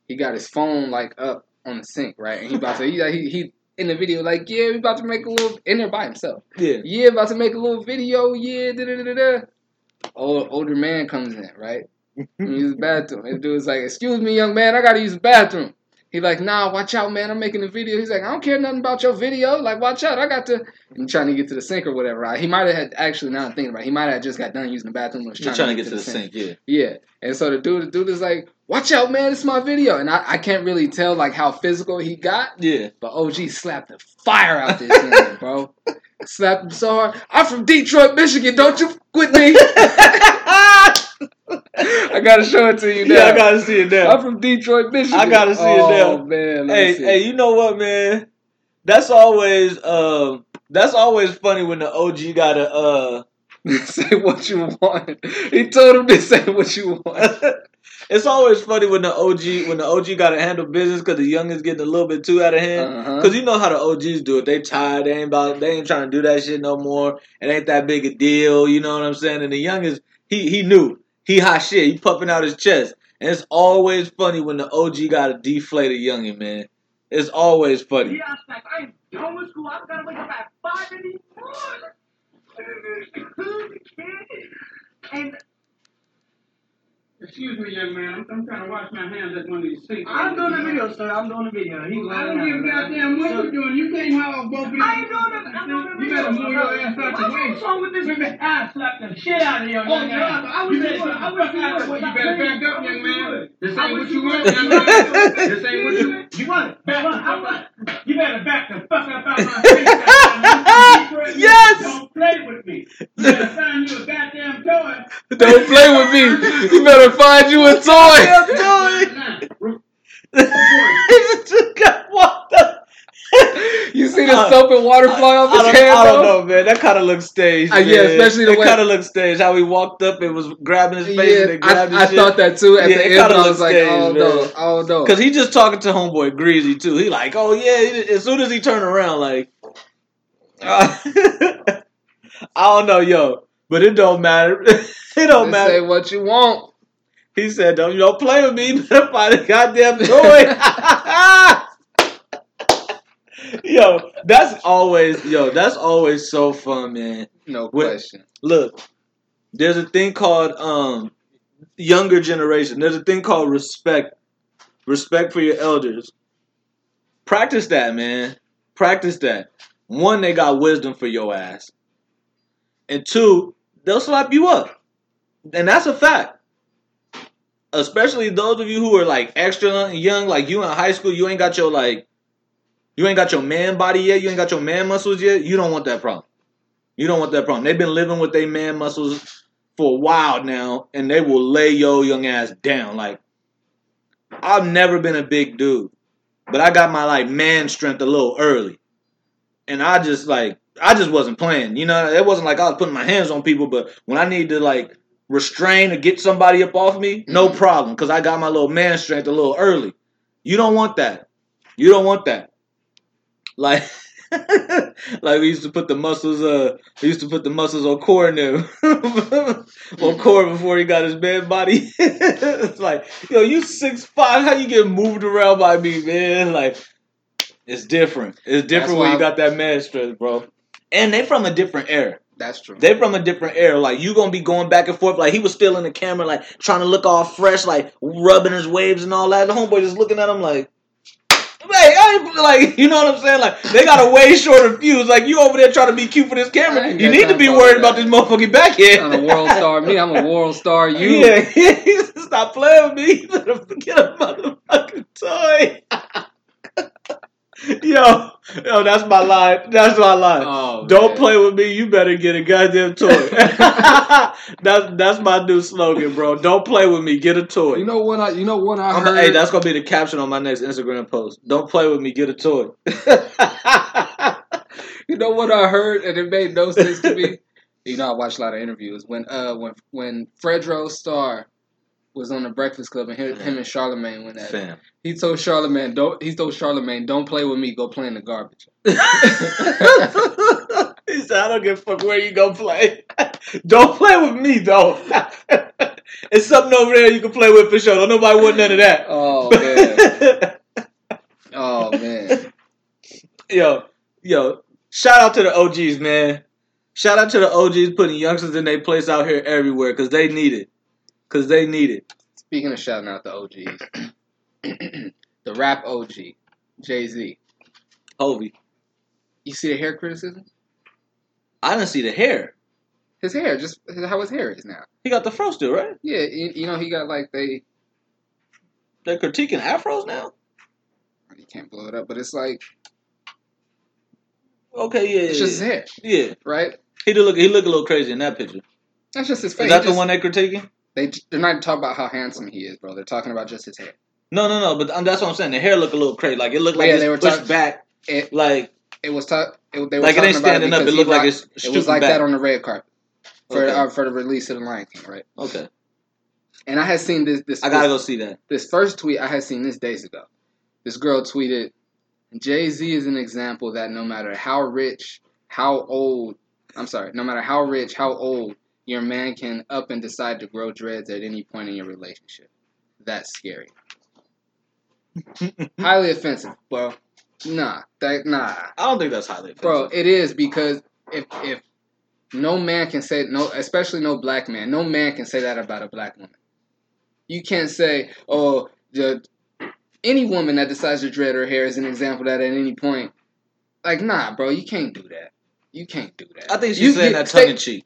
He got his phone like up on the sink, right? And he about to he he, he in the video like, yeah, we about to make a little in there by himself. Yeah. Yeah, about to make a little video. Yeah. Da da da da. Old older man comes in, right? Use the bathroom. And the dude's like, excuse me, young man, I gotta use the bathroom. He like, nah, watch out, man. I'm making a video. He's like, I don't care nothing about your video. Like, watch out. I got to. I'm trying to get to the sink or whatever. Right? He might have had, actually, now I'm thinking about it, he might have just got done using the bathroom. Was trying, trying to get, get to the, the sink. sink, yeah. Yeah. And so the dude the dude is like, watch out, man. It's my video. And I, I can't really tell, like, how physical he got. Yeah. But O G slapped the fire out this thing, bro. Slapped him so hard. I'm from Detroit, Michigan. Don't you quit me. I gotta show it to you now. Yeah, I gotta see it now. I'm from Detroit, Michigan. I gotta see oh, it now. Oh man, let hey, me see. hey, you know what, man? That's always, um, that's always funny when the O G gotta uh say what you want. He told him to say what you want. It's always funny when the O G when the O G gotta handle business because the youngest getting a little bit too out of hand. Uh-huh. Cause you know how the O Gs do it. They tired. They ain't about. They ain't trying to do that shit no more. It ain't that big a deal. You know what I'm saying? And the youngest, he he knew. He hot shit. He puffing out his chest. And it's always funny when the O G got to deflate a youngin, man. It's always funny. Yeah, I'm done with school. I've got to wake up at five in the morning. And excuse me, young man. I'm, I'm trying to wash my hands at one of these sinks. I'm doing a video, sir. I'm doing a video. He's I don't give a goddamn what you're doing. You can't have both of you. I ain't doing a, I'm doing a video. You better move your ass out the way. What's wrong with this? I slapped the shit out of you, young man. Oh, God. I was just I was just You better back up, young man. This ain't what you want, young man. This ain't what you want. You want it. Back the fuck up. You better back the fuck up out my face. Yes! Don't play with me. You better find you a goddamn toy. Don't play with me. You better find you a toy. I'm doing. He just got walked up. You see the soap and water fly off his hand. I don't know, man. That kind of looks staged. Uh, yeah, especially the that way kind of looks staged. How he walked up and was grabbing his face yeah, and then grabbed I, his I shit. I thought that too. At yeah, the end, I was like, staged, oh no, oh no, because he just talking to homeboy Greasy too. He like, oh yeah. As soon as he turned around, like, uh, I don't know, yo, but it don't matter. It don't Just matter. Say what you want. He said, don't, don't play with me. You better find a goddamn toy. Yo, that's always, yo, that's always so fun, man. No question. When, look, there's a thing called um, younger generation. There's a thing called respect. Respect for your elders. Practice that, man. Practice that. one, they got wisdom for your ass. And two, they'll slap you up. And that's a fact. Especially those of you who are like extra young, like you in high school, you ain't got your like, you ain't got your man body yet, you ain't got your man muscles yet, you don't want that problem. You don't want that problem. They've been living with their man muscles for a while now, and they will lay your young ass down. Like, I've never been a big dude, but I got my like man strength a little early. And I just like, I just wasn't playing. You know, it wasn't like I was putting my hands on people, but when I needed to like restrain or get somebody up off me, no problem, because I got my little man strength a little early. You don't want that. You don't want that. Like, like we used to put the muscles, uh, we used to put the muscles on Core in there. On Core before he got his man body. It's like, yo, you six five, how you get moved around by me, man? Like, it's different. It's different when you got that man strength, bro. And they from a different era. That's true. They from a different era. Like, you gonna be going back and forth. Like, he was still in the camera, like, trying to look all fresh, like, rubbing his waves and all that. The homeboy just looking at him like, hey, I ain't, like, you know what I'm saying? Like, they got a way shorter fuse. Like, you over there trying to be cute for this camera. You need to be worried about this motherfucking back here. I'm a world star. Me, I'm a world star. You. Yeah. Stop playing with me. You better forget a motherfucking toy. Yo, yo, that's my line. That's my line. Oh, don't man. Play with me. You better get a goddamn toy. that's that's my new slogan, bro. Don't play with me. Get a toy. You know what I? You know what I I'm heard. A, hey, that's gonna be the caption on my next Instagram post. Don't play with me. Get a toy. You know what I heard, and it made no sense to me. You know, I watched a lot of interviews when uh when when Fredro Starr was on the Breakfast Club, and him, him and Charlamagne went at it. He told Charlamagne, "Don't." He told Charlamagne, "Don't play with me. Go play in the garbage." He said, "I don't give a fuck where you go play. Don't play with me, though. It's something over there you can play with for sure. Don't nobody want none of that." Oh man. Oh man. Yo, yo! Shout out to the O Gs, man. Shout out to the O Gs putting youngsters in their place out here everywhere because they need it. Because they need it. Speaking of shouting out the O Gs, the rap O G, Jay-Z. Hovey. You see the hair criticism? I didn't see the hair. His hair, just how his hair is now. He got the fro still, right? Yeah, you, you know, he got like they... They're critiquing afros now? You can't blow it up, but it's like... Okay, yeah, it's yeah. It's just yeah. His hair. Yeah. Right? He do look. He look a little crazy in that picture. That's just his face. Is that he the just, one they're critiquing? They, they're not talking about how handsome he is, bro. They're talking about just his hair. No, no, no. But um, that's what I'm saying. The hair looked a little crazy. Like, it looked like yeah, it's they were pushed talk- back. It, like, it was tough. It, they were like, it ain't standing up. It looked like it's It was like back. That on the red carpet for, okay. uh, for the release of the Lion King, right? Okay. And I had seen this. this I got to go see that. This first tweet I had seen this days ago. This girl tweeted, Jay-Z is an example that no matter how rich, how old, I'm sorry, no matter how rich, how old, your man can up and decide to grow dreads at any point in your relationship. That's scary. Highly offensive, bro. Nah, that, nah. I don't think that's highly offensive. Bro, it is because if if no man can say, no, especially no black man, no man can say that about a black woman. You can't say, oh, the, any woman that decides to dread her hair is an example that at any point. Like, nah, bro, you can't do that. You can't do that. I think she's you, saying you, that tongue in cheek.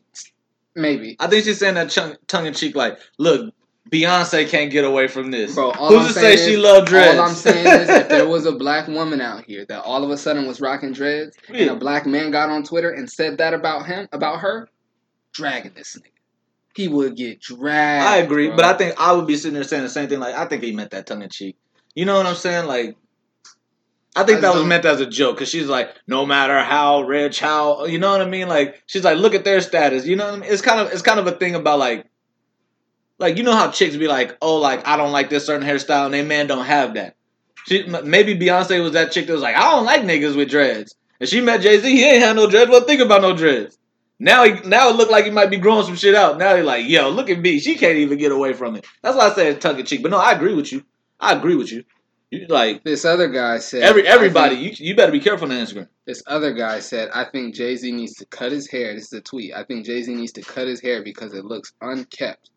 Maybe. I think she's saying that chung- tongue-in-cheek, like, look, Beyonce can't get away from this. Bro, all Who's I'm to say she loved dreads? All I'm saying is if there was a black woman out here that all of a sudden was rocking dreads, yeah. and a black man got on Twitter and said that about him, about her, dragging this nigga. He would get dragged. I agree, bro. But I think I would be sitting there saying the same thing, like, I think he meant that tongue-in-cheek. You know what I'm saying? Like, I think I that was meant as a joke, because she's like, no matter how rich, how, you know what I mean? Like, she's like, look at their status, you know what I mean? It's kind of, it's kind of a thing about, like, like, you know how chicks be like, oh, like, I don't like this certain hairstyle, and they man don't have that. She, maybe Beyonce was that chick that was like, I don't like niggas with dreads. And she met Jay-Z, he ain't had no dreads, well, think about no dreads. Now he, now it look like he might be growing some shit out. Now they like, yo, look at B, she can't even get away from it. That's why I say it's tongue-in-cheek, but no, I agree with you. I agree with you. You, like this other guy said, every everybody, think, you you better be careful on Instagram. This other guy said, I think Jay-Z needs to cut his hair. This is a tweet. I think Jay-Z needs to cut his hair because it looks unkept.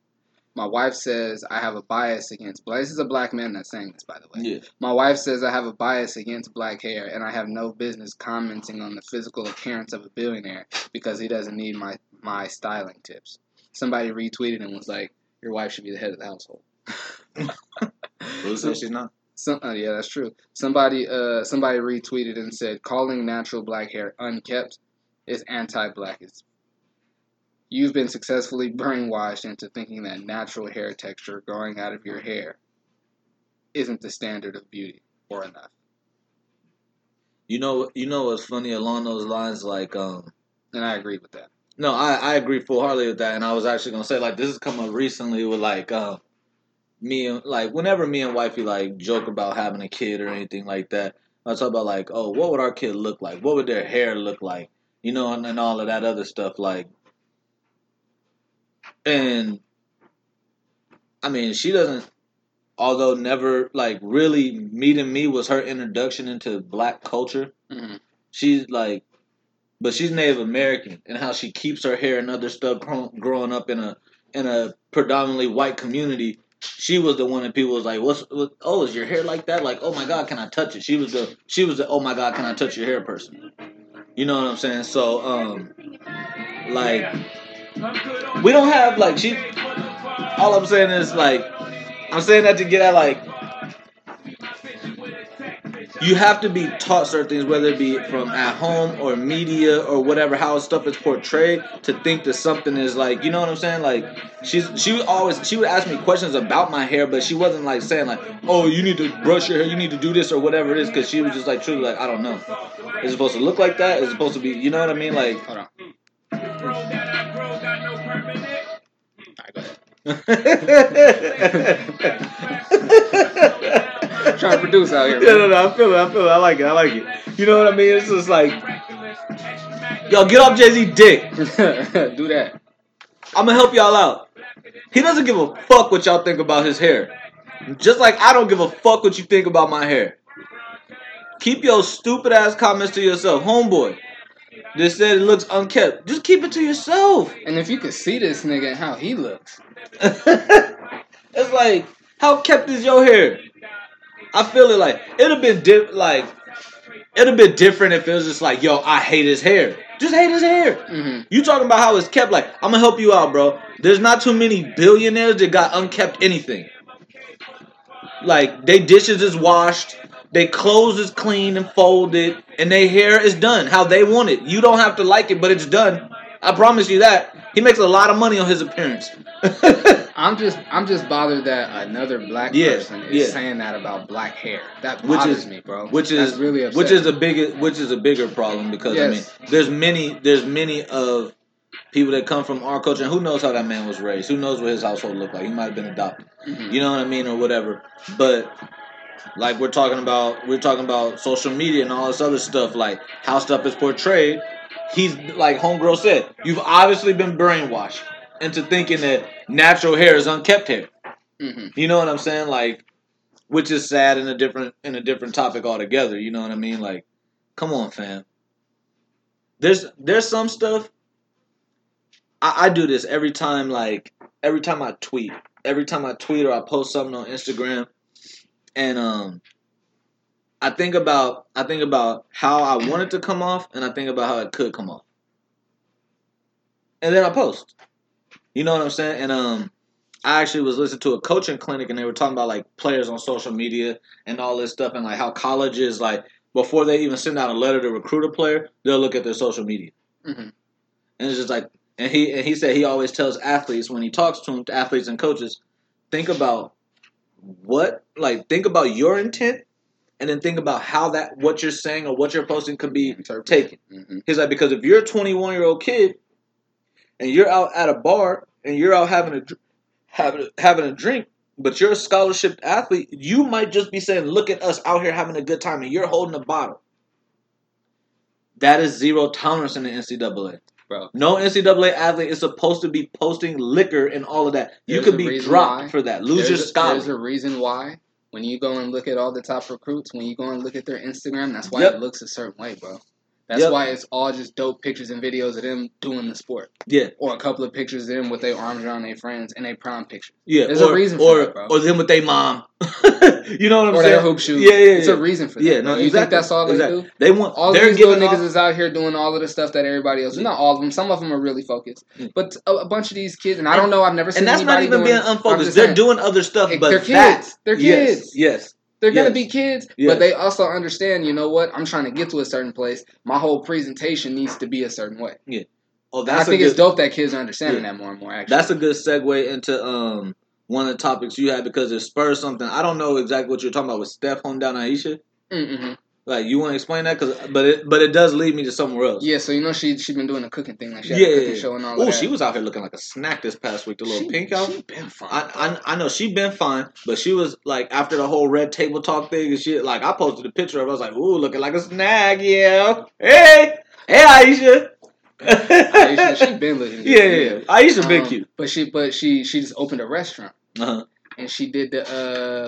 My wife says I have a bias against black. This is a black man that's saying this, by the way. Yeah. My wife says I have a bias against black hair, and I have no business commenting on the physical appearance of a billionaire because he doesn't need my, my styling tips. Somebody retweeted and was like, your wife should be the head of the household. Well, so she's not. Some, uh, yeah, that's true. Somebody uh, somebody retweeted and said, calling natural black hair unkept is anti-blackism. You've been successfully brainwashed into thinking that natural hair texture growing out of your hair isn't the standard of beauty or enough. You know, you know what's funny along those lines, like, um, and I agree with that. No, I, I agree full-heartedly with that, and I was actually gonna say, like, this has come up recently with, like, um, uh, me and, like, whenever me and wifey, like, joke about having a kid or anything like that, I talk about, like, oh, what would our kid look like? What would their hair look like? You know, and, and all of that other stuff, like. And, I mean, she doesn't, although never, like, really meeting me was her introduction into black culture. Mm-hmm. She's, like, but she's Native American, and how she keeps her hair and other stuff growing up in a in a predominantly white community. She was the one that people was like, "What's what, oh, is your hair like that? Like, oh, my God, can I touch it?" She was the, she was the, oh, my God, can I touch your hair person? You know what I'm saying? So, um, like... we don't have, like, she, all I'm saying is, like, I'm saying that to get at, like, you have to be taught certain things, whether it be from at home or media or whatever, how stuff is portrayed, to think that something is, like, you know what I'm saying? Like, she's, she was always, she would ask me questions about my hair, but she wasn't, like, saying, like, oh, you need to brush your hair, you need to do this or whatever it is, because she was just, like, truly, like, I don't know. Is it supposed to look like that? Is it supposed to be, you know what I mean? Like, hold on. Trying to produce out here. No, no, no. I feel it. I feel it. I like it. I like it. You know what I mean? It's just like, yo, get off Jay-Z dick. Do that. I'm gonna help y'all out. He doesn't give a fuck what y'all think about his hair. Just like I don't give a fuck what you think about my hair. Keep your stupid ass comments to yourself, homeboy. They said it looks unkept. Just keep it to yourself. And if you could see this nigga and how he looks. It's like, how kept is your hair? I feel it like, it'd have been, di- like, it'd have been different if it was just like, yo, I hate his hair. Just hate his hair. Mm-hmm. You talking about how it's kept, like, I'm going to help you out, bro. There's not too many billionaires that got unkept anything. Like, they dishes is washed. They clothes is clean and folded, and their hair is done how they want it. You don't have to like it, but it's done. I promise you that. He makes a lot of money on his appearance. I'm just, I'm just bothered that another black yeah, person is yeah. saying that about black hair. That bothers which is, me, bro. Which is That's really upsetting. Which is a bigger, which is a bigger problem because yes. I mean, there's many, there's many of people that come from our culture. And who knows how that man was raised? Who knows what his household looked like? He might have been adopted. Mm-hmm. You know what I mean, or whatever. But. Like we're talking about, we're talking about social media and all this other stuff, like how stuff is portrayed. He's like homegirl said, you've obviously been brainwashed into thinking that natural hair is unkept hair. Mm-hmm. You know what I'm saying? Like, which is sad in a different in a different topic altogether. You know what I mean? Like, come on, fam. There's there's some stuff. I, I do this every time. Like every time I tweet, every time I tweet or I post something on Instagram. And um, I think about I think about how I want it to come off, and I think about how it could come off, and then I post. You know what I'm saying? And um, I actually was listening to a coaching clinic, and they were talking about like players on social media and all this stuff, and like how colleges, like before they even send out a letter to recruit a player, they'll look at their social media, mm-hmm. and it's just like, and he and he said he always tells athletes when he talks to them, to athletes and coaches, think about. What like think about your intent, and then think about how that what you're saying or what you're posting could be taken. Mm-hmm. He's like, because if you're a twenty-one year old kid and you're out at a bar and you're out having a having a, having a drink, but you're a scholarship athlete, you might just be saying, "Look at us out here having a good time," and you're holding a bottle. That is zero tolerance in the N C double A. Bro. No N C double A athlete is supposed to be posting liquor and all of that. You there's could be dropped why. for that. Lose there's your scholarship. There's a reason why. When you go and look at all the top recruits, when you go and look at their Instagram, that's why yep. it looks a certain way, bro. That's yep. why it's all just dope pictures and videos of them doing the sport. Yeah. Or a couple of pictures of them with their arms around their friends and their prom picture. Yeah. There's or, a reason for or, that, bro. Or them with their mom. You know what I'm or saying? Or their hoop shoes. Yeah, yeah, yeah. It's a reason for that. Yeah, no, you exactly. think that's all they exactly. do? They want, all these little niggas all... is out here doing all of the stuff that everybody else. Yeah. Not all of them. Some of them are really focused. Mm. But a, a bunch of these kids, and I don't know, I've never seen anybody And that's anybody not even doing, being unfocused. They're saying, doing other stuff, but they're kids. They're kids. Yes, yes. They're yes. going to be kids, yes. but they also understand, you know what? I'm trying to get to a certain place. My whole presentation needs to be a certain way. Yeah. Oh, that's and I think good, it's dope that kids are understanding yeah. that more and more, actually. That's a good segue into um one of the topics you had because it spurs something. I don't know exactly what you're talking about with Steph Home Down Aisha. Mm-hmm. Like, you want to explain that? Cause, but it but it does lead me to somewhere else. Yeah, so you know she, she been doing a cooking thing. Like she had yeah, a cooking yeah. show and all Ooh, that. Oh, she was out here looking like a snack this past week. The little she, pink out. She been fine. I, I, I know she been fine, but she was like, after the whole red table talk thing and shit, like I posted a picture of her. I was like, ooh, looking like a snack, yeah. Hey, hey, Aisha. Aisha, she been looking good. Yeah, yeah, yeah. Aisha um, been cute. But she, but she, she just opened a restaurant. Uh-huh. And she did the,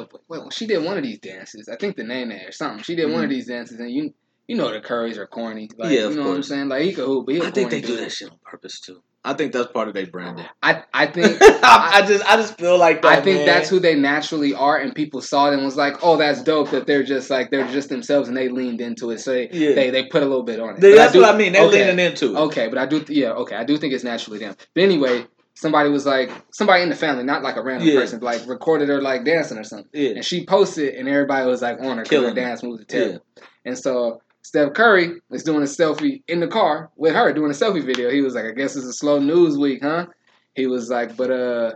uh, well, she did one of these dances. I think the name or something. She did mm-hmm. one of these dances, and you you know the Currys are corny. Like, yeah, of you know course. What I'm saying? Like, he could hoop, but he I think they do that shit on purpose, too. I think that's part of their branding. I, I think. I, I just I just feel like that, I think man. That's who they naturally are, and people saw it and was like, oh, that's dope that they're just like, they're just themselves, and they leaned into it. So they yeah. they, they put a little bit on it. They, that's I do, what I mean. They're okay, leaning into it. Okay, but I do, th- yeah, okay. I do think it's naturally them. But anyway. Somebody was like, somebody in the family, not like a random yeah. person, like recorded her like dancing or something. Yeah. And she posted and everybody was like on her, killing her dance moves. Yeah. And so Steph Curry is doing a selfie in the car with her, doing a selfie video. He was like, I guess it's a slow news week, huh? He was like, but uh,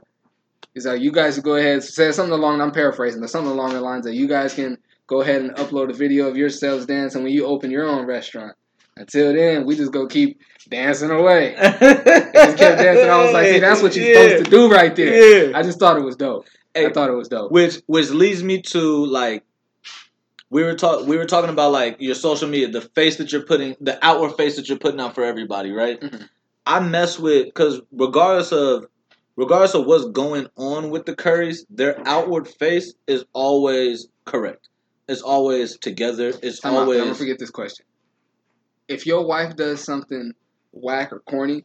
he's like, you guys go ahead, said something along, I'm paraphrasing, but something along the lines that you guys can go ahead and upload a video of yourselves dancing when you open your own restaurant. Until then, we just go keep dancing away. Just kept dancing. I was like, see, that's what you're yeah. supposed to do right there. Yeah. I just thought it was dope. Hey, I thought it was dope. Which which leads me to, like, we were talk we were talking about, like, your social media, the face that you're putting, the outward face that you're putting out for everybody, right? Mm-hmm. I mess with, because regardless of, regardless of what's going on with the Currys, their outward face is always correct. It's always together. It's Time always... I'm going to forget this question. If your wife does something whack or corny,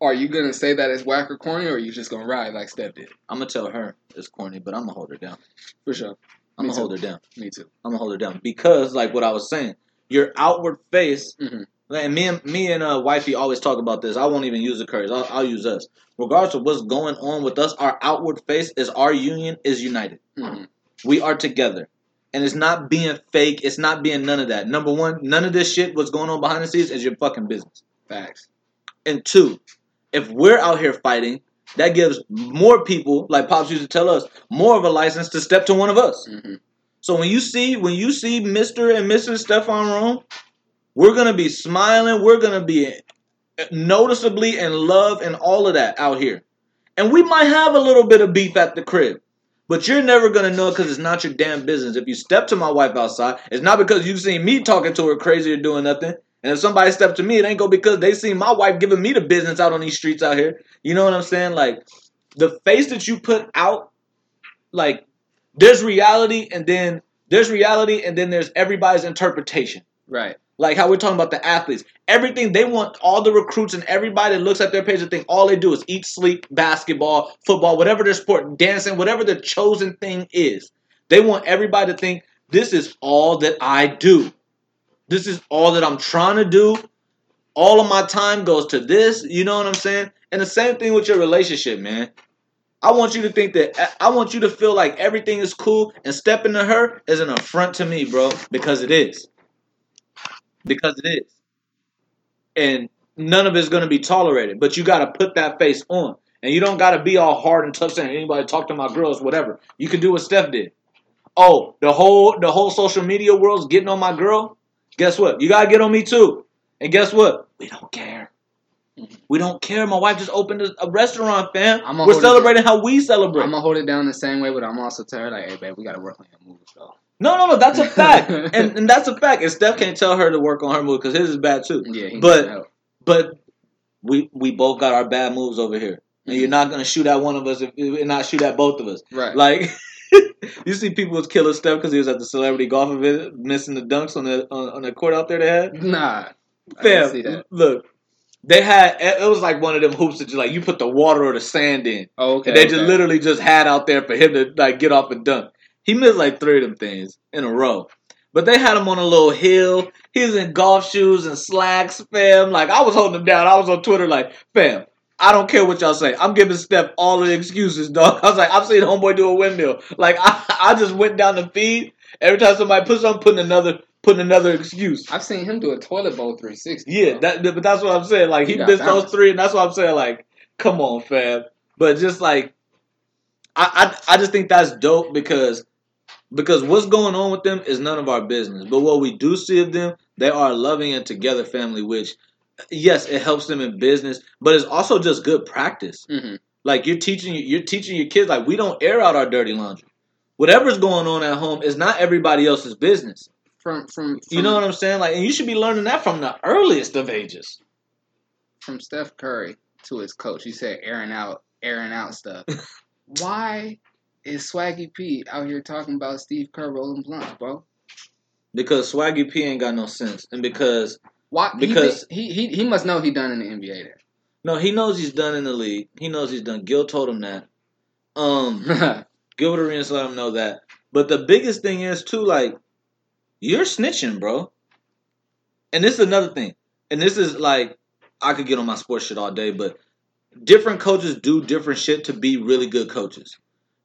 are you going to say that it's whack or corny, or are you just going to ride like Steph did? I'm going to tell her it's corny, but I'm going to hold her down. For sure. I'm going to hold her down. Me too. I'm going to hold her down. Because, like what I was saying, your outward face, mm-hmm. and me and, me and uh, wifey always talk about this. I won't even use the Currys. I'll, I'll use us. Regardless of what's going on with us, our outward face is our union is united. Mm-hmm. We are together. And it's not being fake. It's not being none of that. Number one, none of this shit, what's going on behind the scenes, is your fucking business. Facts. And two, if we're out here fighting, that gives more people, like Pops used to tell us, more of a license to step to one of us. Mm-hmm. So when you see when you see Mister and Missus Stefan Rome, we're going to be smiling. We're going to be noticeably in love and all of that out here. And we might have a little bit of beef at the crib. But you're never going to know it because it's not your damn business. If you step to my wife outside, it's not because you've seen me talking to her crazy or doing nothing. And if somebody stepped to me, it ain't go because they seen my wife giving me the business out on these streets out here. You know what I'm saying? Like, the face that you put out, like, there's reality and then there's reality and then there's everybody's interpretation. Right. Like how we're talking about the athletes. Everything, they want all the recruits and everybody that looks at their page and think all they do is eat, sleep, basketball, football, whatever their sport, dancing, whatever the chosen thing is. They want everybody to think this is all that I do. This is all that I'm trying to do. All of my time goes to this. You know what I'm saying? And the same thing with your relationship, man. I want you to think that, I want you to feel like everything is cool and stepping to her is an affront to me, bro, because it is. Because it is. And none of it's going to be tolerated. But you got to put that face on. And you don't got to be all hard and tough saying, anybody talk to my girls, whatever. You can do what Steph did. Oh, the whole the whole social media world's getting on my girl? Guess what? You got to get on me too. And guess what? We don't care. We don't care. My wife just opened a restaurant, fam. We're celebrating how we celebrate. I'm going to hold it down the same way, but I'm also telling her, like, hey, babe, we got to work on your moves, though. No, no, no, that's a fact. and, and that's a fact. And Steph can't tell her to work on her move because his is bad too. Yeah, but but we we both got our bad moves over here. And mm-hmm. you're not going to shoot at one of us if and not shoot at both of us. Right. Like, you see people was killing Steph because he was at the celebrity golf event, missing the dunks on the on, on the court out there they had? Nah. I Fam, see that. Look, they had, it was like one of them hoops that you like, you put the water or the sand in. Oh, okay. And they okay. just literally just had out there for him to like get off and dunk. He missed like three of them things in a row. But they had him on a little hill. He was in golf shoes and slacks, fam. Like, I was holding him down. I was on Twitter like, fam, I don't care what y'all say. I'm giving Steph all the excuses, dog. I was like, I've seen homeboy do a windmill. Like, I, I just went down the feed. Every time somebody puts on, putting another putting another excuse. I've seen him do a toilet bowl three sixty. Yeah, that, but that's what I'm saying. Like, he, he missed those three, and that's what I'm saying. Like, come on, fam. But just, like, I, I, I just think that's dope because... Because what's going on with them is none of our business. But what we do see of them, they are a loving and together family, which, yes, it helps them in business, but it's also just good practice. Mm-hmm. Like, you're teaching you're teaching your kids, like, we don't air out our dirty laundry. Whatever's going on at home is not everybody else's business. From, from, from You know what I'm saying? Like, and you should be learning that from the earliest of ages. From Steph Curry to his coach, you said airing out, airing out stuff. Why... is Swaggy P out here talking about Steve Kerr rolling blunts, bro? Because Swaggy P ain't got no sense, and because why? Because he he, he he must know he done in the N B A. There. No, he knows he's done in the league. He knows he's done. Gil told him that. Um, Gilbert Arenas let him know that. But the biggest thing is too, like, you're snitching, bro. And this is another thing. And this is like, I could get on my sports shit all day, but different coaches do different shit to be really good coaches.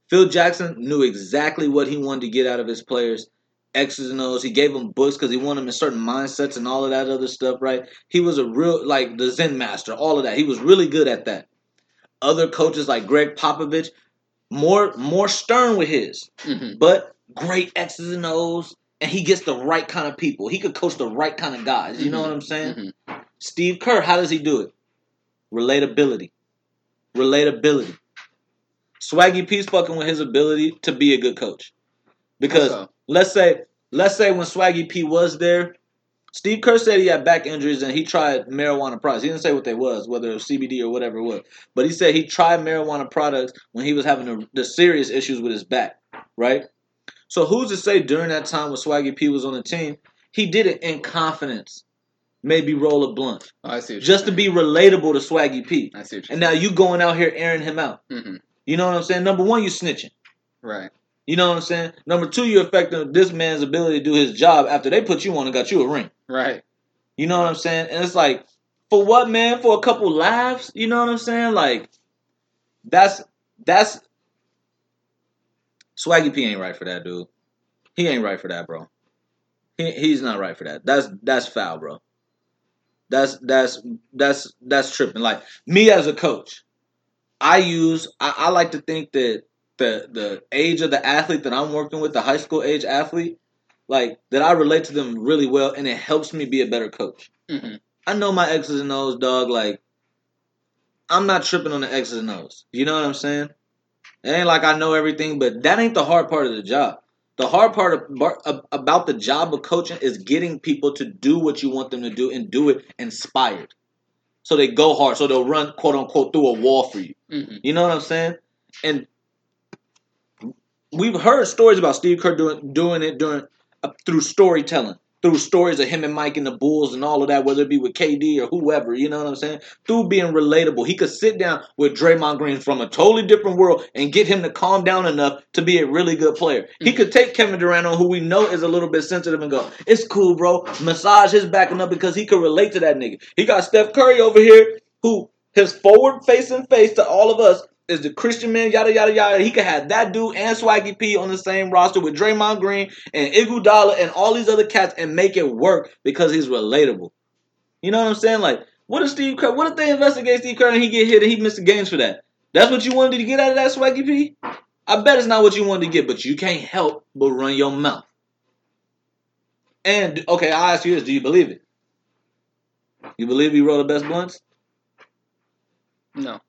Phil Jackson knew exactly what he wanted to get out of his players. X's and O's. He gave them books because he wanted them in certain mindsets and all of that other stuff, right? He was a real, like, the Zen master, all of that. He was really good at that. Other coaches like Greg Popovich, more more stern with his, mm-hmm. but great X's and O's, and he gets the right kind of people. He could coach the right kind of guys. You mm-hmm. know what I'm saying? Mm-hmm. Steve Kerr, how does he do it? Relatability. Relatability. Swaggy P's fucking with his ability to be a good coach. Because so. let's say let's say when Swaggy P was there, Steve Kerr said he had back injuries and he tried marijuana products. He didn't say what they was, whether it was C B D or whatever it was. But he said he tried marijuana products when he was having a, the serious issues with his back, right? So who's to say during that time when Swaggy P was on the team, he did it in confidence. Maybe roll a blunt. Oh, I see. Just to be relatable to Swaggy P. I see. And now you going out here airing him out. Mm-hmm. You know what I'm saying? Number one, you're snitching. Right. You know what I'm saying? Number two, you're affecting this man's ability to do his job after they put you on and got you a ring. Right. You know what I'm saying? And it's like, for what, man? For a couple laughs? You know what I'm saying? Like, that's, that's, Swaggy P ain't right for that, dude. He ain't right for that, bro. He, he's not right for that. That's, that's foul, bro. That's, that's, that's, that's tripping. Like, me as a coach. I use, I, I like to think that the the age of the athlete that I'm working with, the high school age athlete, like, that I relate to them really well, and it helps me be a better coach. Mm-hmm. I know my X's and O's, dog. Like, I'm not tripping on the X's and O's. You know what I'm saying? It ain't like I know everything, but that ain't the hard part of the job. The hard part of, about the job of coaching is getting people to do what you want them to do and do it inspired. So they go hard. So they'll run, quote unquote, through a wall for you. Mm-hmm. You know what I'm saying? And we've heard stories about Steve Kerr doing doing it during uh, through storytelling, through stories of him and Mike and the Bulls and all of that, whether it be with K D or whoever. You know what I'm saying? Through being relatable. He could sit down with Draymond Green from a totally different world and get him to calm down enough to be a really good player. Mm-hmm. He could take Kevin Durant, on who we know is a little bit sensitive, and go, it's cool, bro. Massage his back enough because he could relate to that nigga. He got Steph Curry over here who... his forward-facing face to all of us is the Christian man, yada, yada, yada. He could have that dude and Swaggy P on the same roster with Draymond Green and Iguodala and all these other cats and make it work because he's relatable. You know what I'm saying? Like, what if Steve Kerr, what if they investigate Steve Kerr and he get hit and he missed the games for that? That's what you wanted to get out of that, Swaggy P? I bet it's not what you wanted to get, but you can't help but run your mouth. And, okay, I'll ask you this. Do you believe it? You believe he rolled the best blunts? No.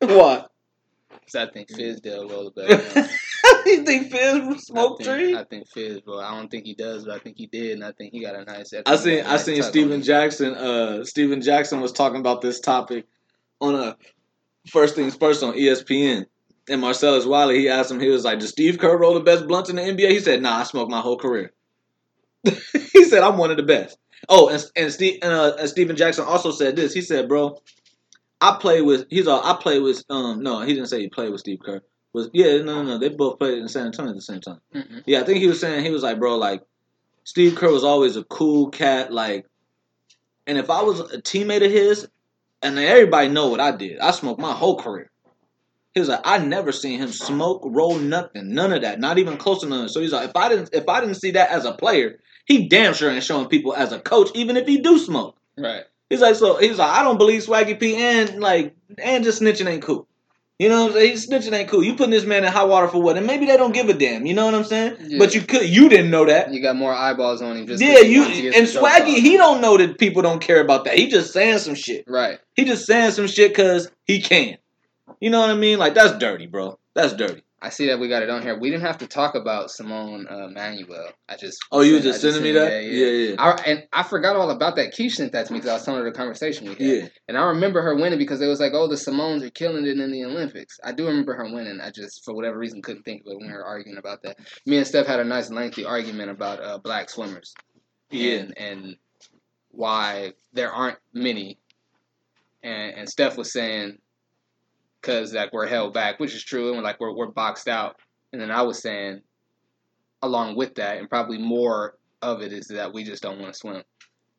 Why? Because I think Fizz did a little better. You think Fizz smoked trees? I think Fizz, bro. I don't think he does, but I think he did, and I think he got a nice. I seen. I nice seen Stephen Jackson. Uh, Stephen Jackson was talking about this topic on a First Things First on E S P N. And Marcellus Wiley, he asked him. He was like, "Does Steve Kerr roll the best blunts in the N B A?" He said, "Nah, I smoked my whole career." He said, "I'm one of the best." Oh, and and, Steve, and, uh, and Stephen Jackson also said this. He said, "Bro, I play with he's all I play with um no he didn't say he played with Steve Kerr was yeah no no no they both played in San Antonio at the same time. Mm-hmm. Yeah, I think he was saying he was like, bro, like Steve Kerr was always a cool cat, like, and if I was a teammate of his, and everybody know what I did, I smoked my whole career. He was like, I never seen him smoke, roll, nothing, none of that, not even close to none. So he's like, if I didn't, if I didn't see that as a player, he damn sure ain't showing people as a coach, even if he do smoke. Right. He's like, so he's like, I don't believe Swaggy P and like and just snitching ain't cool. You know what I'm saying? He's snitching ain't cool. You putting this man in hot water for what? And maybe they don't give a damn. You know what I'm saying? Yeah. But you could, you didn't know that. You got more eyeballs on him. Just yeah, you and Swaggy, he don't know that people don't care about that. He just saying some shit. Right. He just saying some shit because he can. You know what I mean? Like, that's dirty, bro. That's dirty. I see that we got it on here. We didn't have to talk about Simone uh, Manuel. I just oh, you were just sending me that? that? Yeah, yeah. yeah. I, and I forgot all about that. Keith sent that to me because I was telling her the conversation we had. Yeah. And I remember her winning because it was like, oh, the Simones are killing it in the Olympics. I do remember her winning. I just, for whatever reason, couldn't think of it when we were arguing about that. Me and Steph had a nice lengthy argument about uh, black swimmers. Yeah. And, and why there aren't many. And, and Steph was saying... because like we're held back, which is true, and like we're we're boxed out. And then I was saying, along with that, and probably more of it is that we just don't want to swim.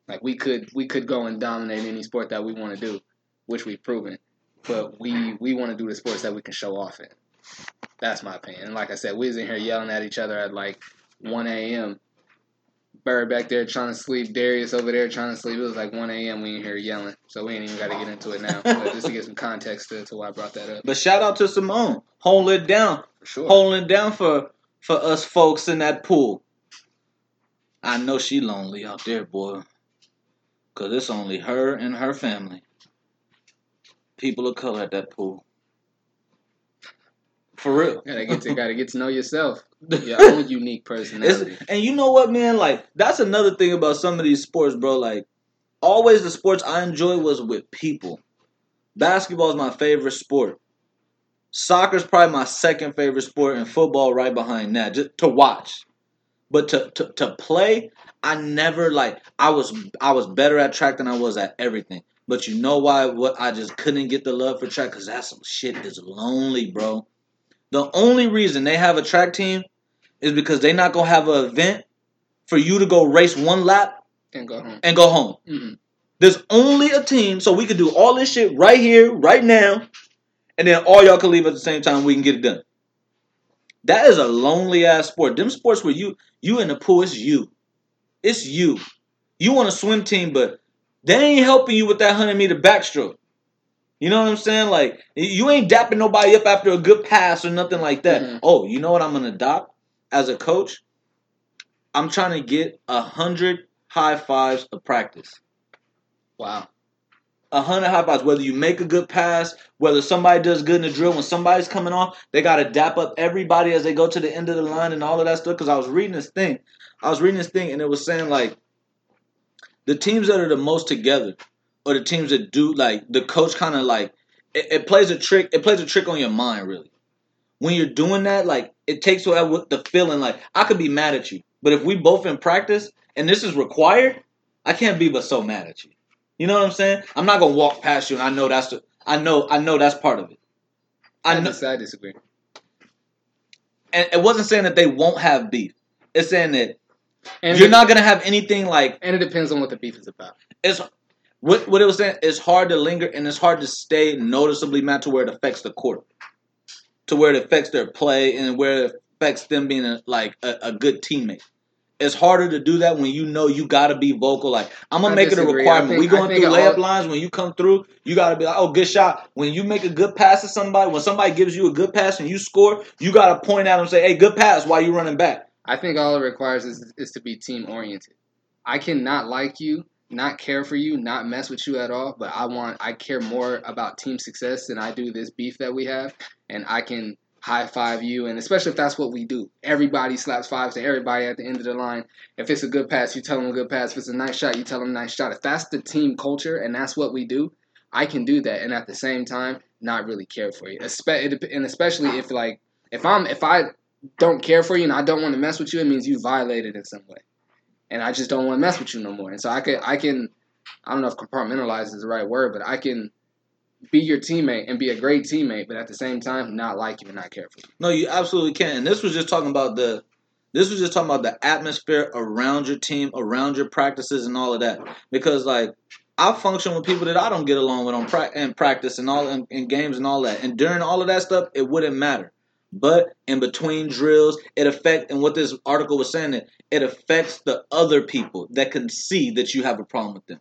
Like we could we could go and dominate any sport that we want to do, which we've proven. But we we want to do the sports that we can show off in. That's my opinion. And like I said, we was in here yelling at each other at like one a.m. Bird back there trying to sleep. Darius over there trying to sleep. It was like one a.m. We in here yelling. So we ain't even got to get into it now. But just to get some context to, to why I brought that up. But shout out to Simone. Holding it down. For sure. Holding it down for, for us folks in that pool. I know she lonely out there, boy. Because it's only her and her family. People of color at that pool. For real. Gotta get to, gotta get to know yourself. Your own unique personality. It's, and you know what, man? Like, that's another thing about some of these sports, bro. Like, always the sports I enjoy was with people. Basketball is my favorite sport. Soccer is probably my second favorite sport, and football right behind that, just to watch. But to, to, to play, I never, like, I was I was better at track than I was at everything. But you know why? What I just couldn't get the love for track? Because that some shit is lonely, bro. The only reason they have a track team is because they're not going to have an event for you to go race one lap and go home. And go home. Mm-hmm. There's only a team, so we could do all this shit right here, right now, and then all y'all can leave at the same time. We can get it done. That is a lonely-ass sport. Them sports where you you in the pool, it's you. It's you. You on a swim team, but they ain't helping you with that hundred-meter backstroke. You know what I'm saying? Like, you ain't dapping nobody up after a good pass or nothing like that. Mm-hmm. Oh, you know what I'm going to adopt as a coach? I'm trying to get a hundred high fives of practice. Wow. A hundred high fives. Whether you make a good pass, whether somebody does good in the drill, when somebody's coming off, they got to dap up everybody as they go to the end of the line and all of that stuff. Because I was reading this thing. I was reading this thing, and it was saying, like, the teams that are the most together, or the teams that do, like, the coach kind of, like, it, it plays a trick. It plays a trick on your mind, really. When you're doing that, like, it takes away with the feeling, like, I could be mad at you. But if we both in practice, and this is required, I can't be but so mad at you. You know what I'm saying? I'm not going to walk past you, and I know that's the, I know, I know that's part of it. I, I, know, I disagree. And it wasn't saying that they won't have beef. It's saying that and you're it, not going to have anything, like... And it depends on what the beef is about. It's... What what it was saying, it's hard to linger and it's hard to stay noticeably mad to where it affects the court, to where it affects their play and where it affects them being a, like a, a good teammate. It's harder to do that when you know you got to be vocal. Like, I'm going to make disagree. It a requirement. Think, we going through layup all... lines. When you come through, you got to be like, oh, good shot. When you make a good pass to somebody, when somebody gives you a good pass and you score, you got to point at them and say, hey, good pass, why you running back? I think all it requires is, is to be team-oriented. I cannot like you. Not care for you, not mess with you at all, but I want, I care more about team success than I do this beef that we have, and I can high five you, and especially if that's what we do. Everybody slaps fives to everybody at the end of the line. If it's a good pass, you tell them a good pass. If it's a nice shot, you tell them a nice shot. If that's the team culture and that's what we do, I can do that, and at the same time, not really care for you. And especially if, like, if I'm, if I don't care for you and I don't want to mess with you, it means you violated in some way. and I just don't want to mess with you no more. And so I can, I can, I don't know if compartmentalize is the right word, but I can be your teammate and be a great teammate, but at the same time, not like you and not care for you. No, you absolutely can. And this was just talking about the, this was just talking about the atmosphere around your team, around your practices and all of that. Because like, I function with people that I don't get along with on pra- and practice and all and, and games and all that. And during all of that stuff, it wouldn't matter. But in between drills, it affects, and what this article was saying, it, it affects the other people that can see that you have a problem with them.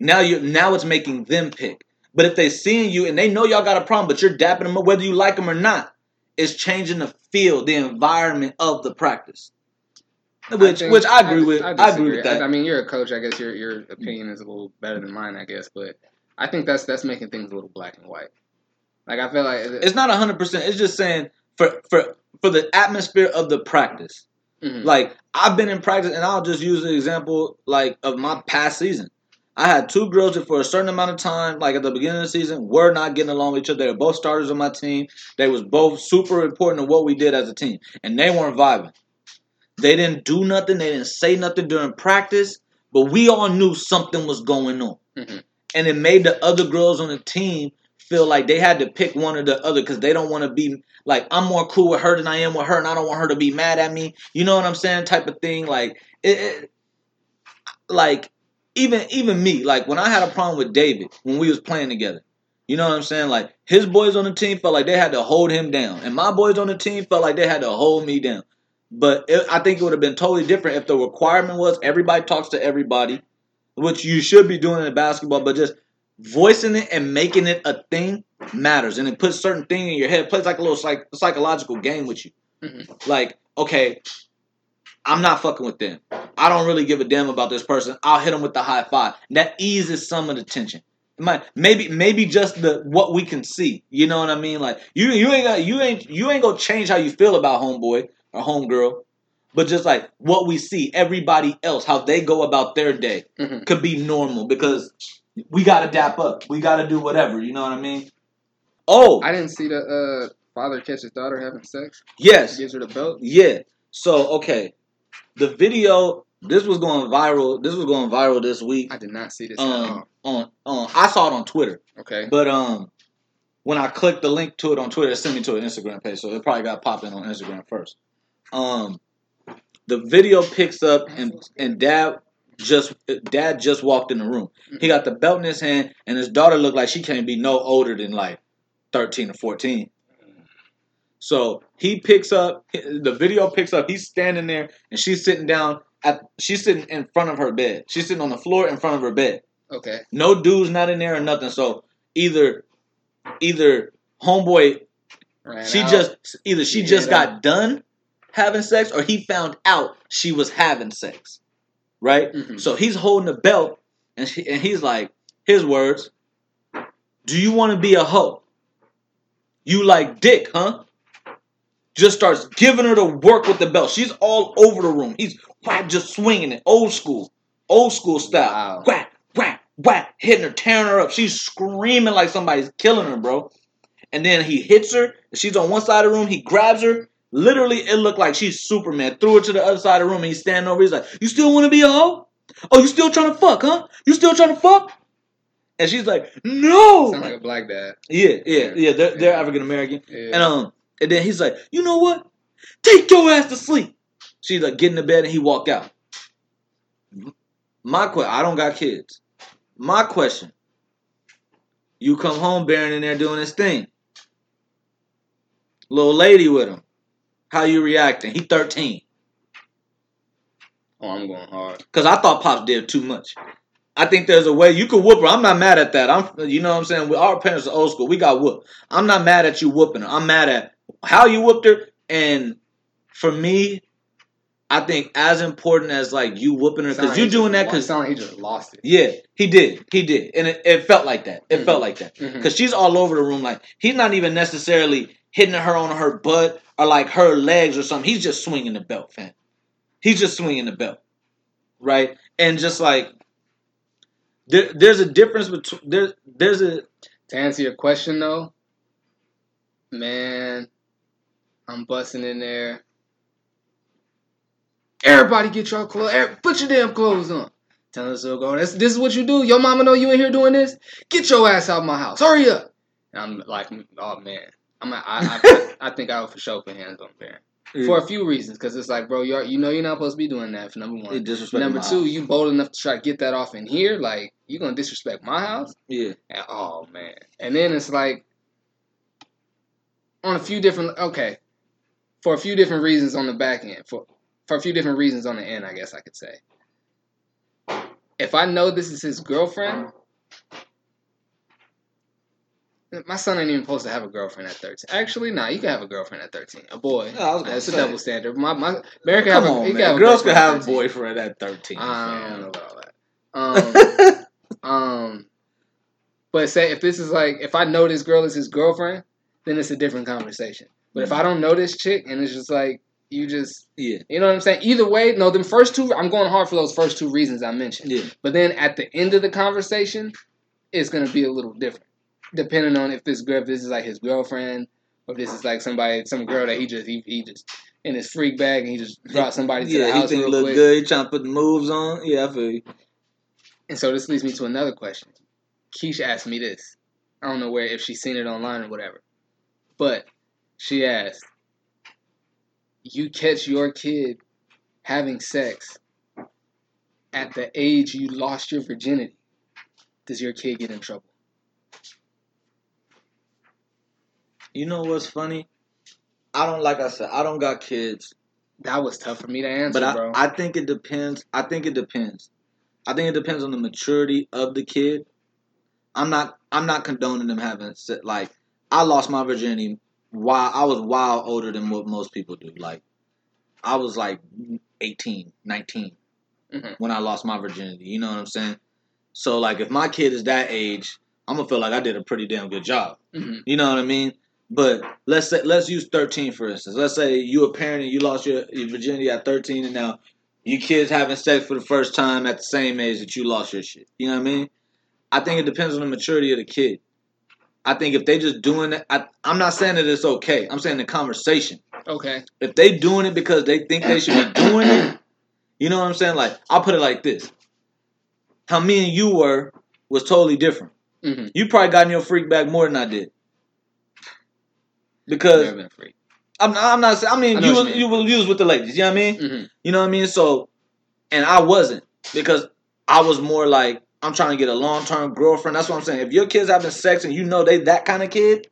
Now you now it's making them pick. But if they seeing you and they know y'all got a problem, but you're dapping them up, whether you like them or not, it's changing the field, the environment of the practice. Which I think, which I agree I, with. I, I agree with that. I, I mean, you're a coach. I guess your your opinion is a little better than mine, I guess. But I think that's that's making things a little black and white. Like, I feel like it, it's not one hundred percent. It's just saying for for for the atmosphere of the practice. Mm-hmm. Like, I've been in practice, and I'll just use an example like of my past season. I had two girls that for a certain amount of time, like at the beginning of the season, were not getting along with each other. They were both starters on my team. They was both super important to what we did as a team, and they weren't vibing. They didn't do nothing. They didn't say nothing during practice, but we all knew something was going on, mm-hmm. and it made the other girls on the team feel like they had to pick one or the other because they don't want to be like, I'm more cool with her than I am with her, and I don't want her to be mad at me. You know what I'm saying? Type of thing. Like it, it like. Even even me, like when I had a problem with David when we was playing together, you know what I'm saying? Like his boys on the team felt like they had to hold him down, and my boys on the team felt like they had to hold me down. But it, I think it would have been totally different if the requirement was everybody talks to everybody, which you should be doing in basketball, but just voicing it and making it a thing matters, and it puts certain thing in your head. It plays like a little psych- psychological game with you. Mm-hmm. Like, okay, I'm not fucking with them. I don't really give a damn about this person. I'll hit them with the high five. That eases some of the tension. Might, maybe, maybe just the what we can see. You know what I mean? Like you, you ain't gonna, you ain't, you ain't gonna change how you feel about homeboy or homegirl, but just like what we see, everybody else, how they go about their day, mm-hmm. could be normal because we gotta dap up. We gotta do whatever. You know what I mean? Oh, I didn't see the uh, father catch his daughter having sex. Yes, gives her the belt. Yeah. So okay. The video, this was going viral. This was going viral this week. I did not see this. Um, on, on, I saw it on Twitter. Okay. But um, when I clicked the link to it on Twitter, it sent me to an Instagram page, so it probably got popped in on Instagram first. Um, the video picks up and and dad just dad just walked in the room. He got the belt in his hand, and his daughter looked like she can't be no older than like thirteen or fourteen. So he picks up, the video picks up, he's standing there and she's sitting down, at, she's sitting in front of her bed. She's sitting on the floor in front of her bed. Okay. No dude's not in there or nothing. So either, either homeboy, ran she out. just, either she yeah, just got out. done having sex or he found out she was having sex. Right? Mm-hmm. So he's holding the belt and, she, and he's like, his words, do you want to be a hoe? You like dick, huh? Just starts giving her the work with the belt. She's all over the room. He's whack, just swinging it. Old school. Old school style. Wow. Whack, whack, whack. Hitting her, tearing her up. She's screaming like somebody's killing her, bro. And then he hits her. She's on one side of the room. He grabs her. Literally, it looked like she's Superman. Threw her to the other side of the room. And he's standing over. He's like, you still want to be a hoe? Oh, you still trying to fuck, huh? You still trying to fuck? And she's like, no. Sounds like a black dad. Yeah, yeah, yeah. They're, they're African American. Yeah. And, um. And then he's like, you know what? Take your ass to sleep. She's like, get in the bed, and he walked out. My question, I don't got kids. My question, you come home, Baron in there doing his thing. Little lady with him. How you reacting? He thirteen. Oh, I'm going hard. Because I thought Pops did too much. I think there's a way you could whoop her. I'm not mad at that. I'm, you know what I'm saying? We, our parents are old school. We got whooped. I'm not mad at you whooping her. I'm mad at how you whooped her. And for me, I think as important as like you whooping her because you doing that because sound like he just lost it. Yeah, he did. He did, and it, it felt like that. It mm-hmm. felt like that because mm-hmm. she's all over the room. Like he's not even necessarily hitting her on her butt or like her legs or something. He's just swinging the belt, fam. He's just swinging the belt, right? And just like. There, there's a difference between there. There's a to answer your question though, man. I'm busting in there. Everybody get your clothes. Put your damn clothes on. Telling us to go. That's, this is what you do. Your mama know you in here doing this. Get your ass out of my house. Hurry up. And I'm like, oh, man. I'm a, I, I, I think I would for sure put hands on Baron. Yeah. For a few reasons, because it's like, bro, you you know you're not supposed to be doing that, for number one. Number two, house. You bold enough to try to get that off in here? Like, you going to disrespect my house? Yeah. And, oh, man. And then it's like, on a few different, okay, for a few different reasons on the back end, for, for a few different reasons on the end, I guess I could say. If I know this is his girlfriend, my son ain't even supposed to have a girlfriend at thirteen. Actually, nah, you can have a girlfriend at thirteen. A boy. No, that's say. A double standard. My my America have, on, a, can have a girls can have a boyfriend at thirteen. I don't know about all that. Um, um, but say if this is like if I know this girl is his girlfriend, then it's a different conversation. But if I don't know this chick and it's just like you just yeah, you know what I'm saying. Either way, no, them first two I'm going hard for those first two reasons I mentioned. Yeah. But then at the end of the conversation, it's gonna be a little different. Depending on if this girl, if this is like his girlfriend, or if this is like somebody, some girl that he just he, he just in his freak bag and he just brought somebody to yeah, the house real quick. Yeah, he think look good. He trying to put the moves on. Yeah, I feel you. And so this leads me to another question. Keisha asked me this. I don't know where if she's seen it online or whatever, but she asked, "You catch your kid having sex at the age you lost your virginity? Does your kid get in trouble?" You know what's funny? I don't, like I said, I don't got kids. That was tough for me to answer, but I, bro. I think it depends. I think it depends. I think it depends on the maturity of the kid. I'm not I'm not condoning them having, like, I lost my virginity while I was wild older than what most people do. Like, I was like eighteen, nineteen mm-hmm. when I lost my virginity. You know what I'm saying? So, like, if my kid is that age, I'm going to feel like I did a pretty damn good job. Mm-hmm. You know what I mean? But let's say, let's use thirteen for instance. Let's say you a parent and you lost your, your virginity at thirteen, and now your kids having sex for the first time at the same age that you lost your shit. You know what I mean? I think it depends on the maturity of the kid. I think if they just doing it, I, I'm not saying that it's okay. I'm saying the conversation. Okay. If they doing it because they think they should be doing it, you know what I'm saying? Like, I'll put it like this: how me and you were was totally different. Mm-hmm. You probably got in your freak bag more than I did. Because been free. I'm, I'm not saying, I mean, I you, was, mean. you was you was with the ladies, you know what I mean? Mm-hmm. You know what I mean? So, and I wasn't, because I was more like, I'm trying to get a long-term girlfriend. That's what I'm saying. If your kid's having sex and you know they that kind of kid,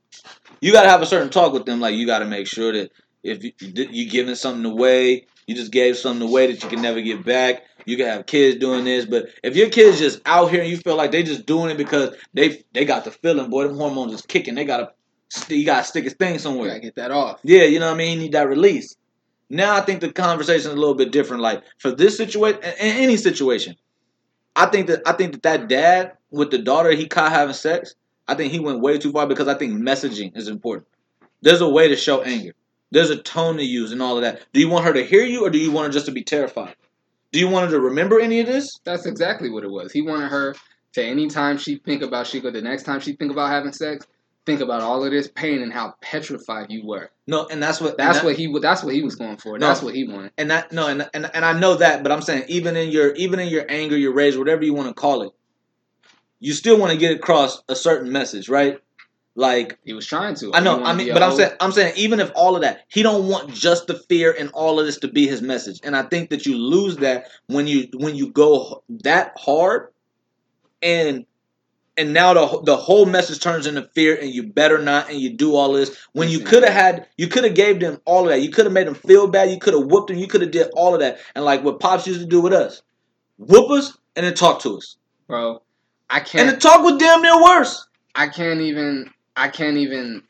you got to have a certain talk with them. Like, you got to make sure that if you, you're giving something away, you just gave something away that you can never get back. You can have kids doing this. But if your kid's just out here and you feel like they just doing it because they they got the feeling, boy, them hormones is kicking. They got to. You gotta stick his thing somewhere. You gotta get that off. Yeah, you know what I mean? You need that release. Now I think the conversation is a little bit different. Like, for this situation, in any situation, I think that I think that, that dad with the daughter he caught having sex, I think he went way too far, because I think messaging is important. There's a way to show anger. There's a tone to use and all of that. Do you want her to hear you, or do you want her just to be terrified? Do you want her to remember any of this? That's exactly what it was. He wanted her to, anytime she think about she go, the next time she think about having sex, think about all of this pain and how petrified you were. No, and that's what that's that, what he that's what he was going for. No, that's what he wanted. And that no, and, and and I know that, but I'm saying even in your even in your anger, your rage, whatever you want to call it, you still want to get across a certain message, right? Like, he was trying to. I know. I mean, but old. I'm saying I'm saying even if all of that, he don't want just the fear and all of this to be his message. And I think that you lose that when you when you go that hard. And. And now the the whole message turns into fear, and you better not, and you do all this. When you could have had, you could have gave them all of that. You could have made them feel bad. You could have whooped them. You could have did all of that. And like what Pops used to do with us, whoop us and then talk to us, bro. I can't. And the talk was damn near worse. I can't even. I can't even.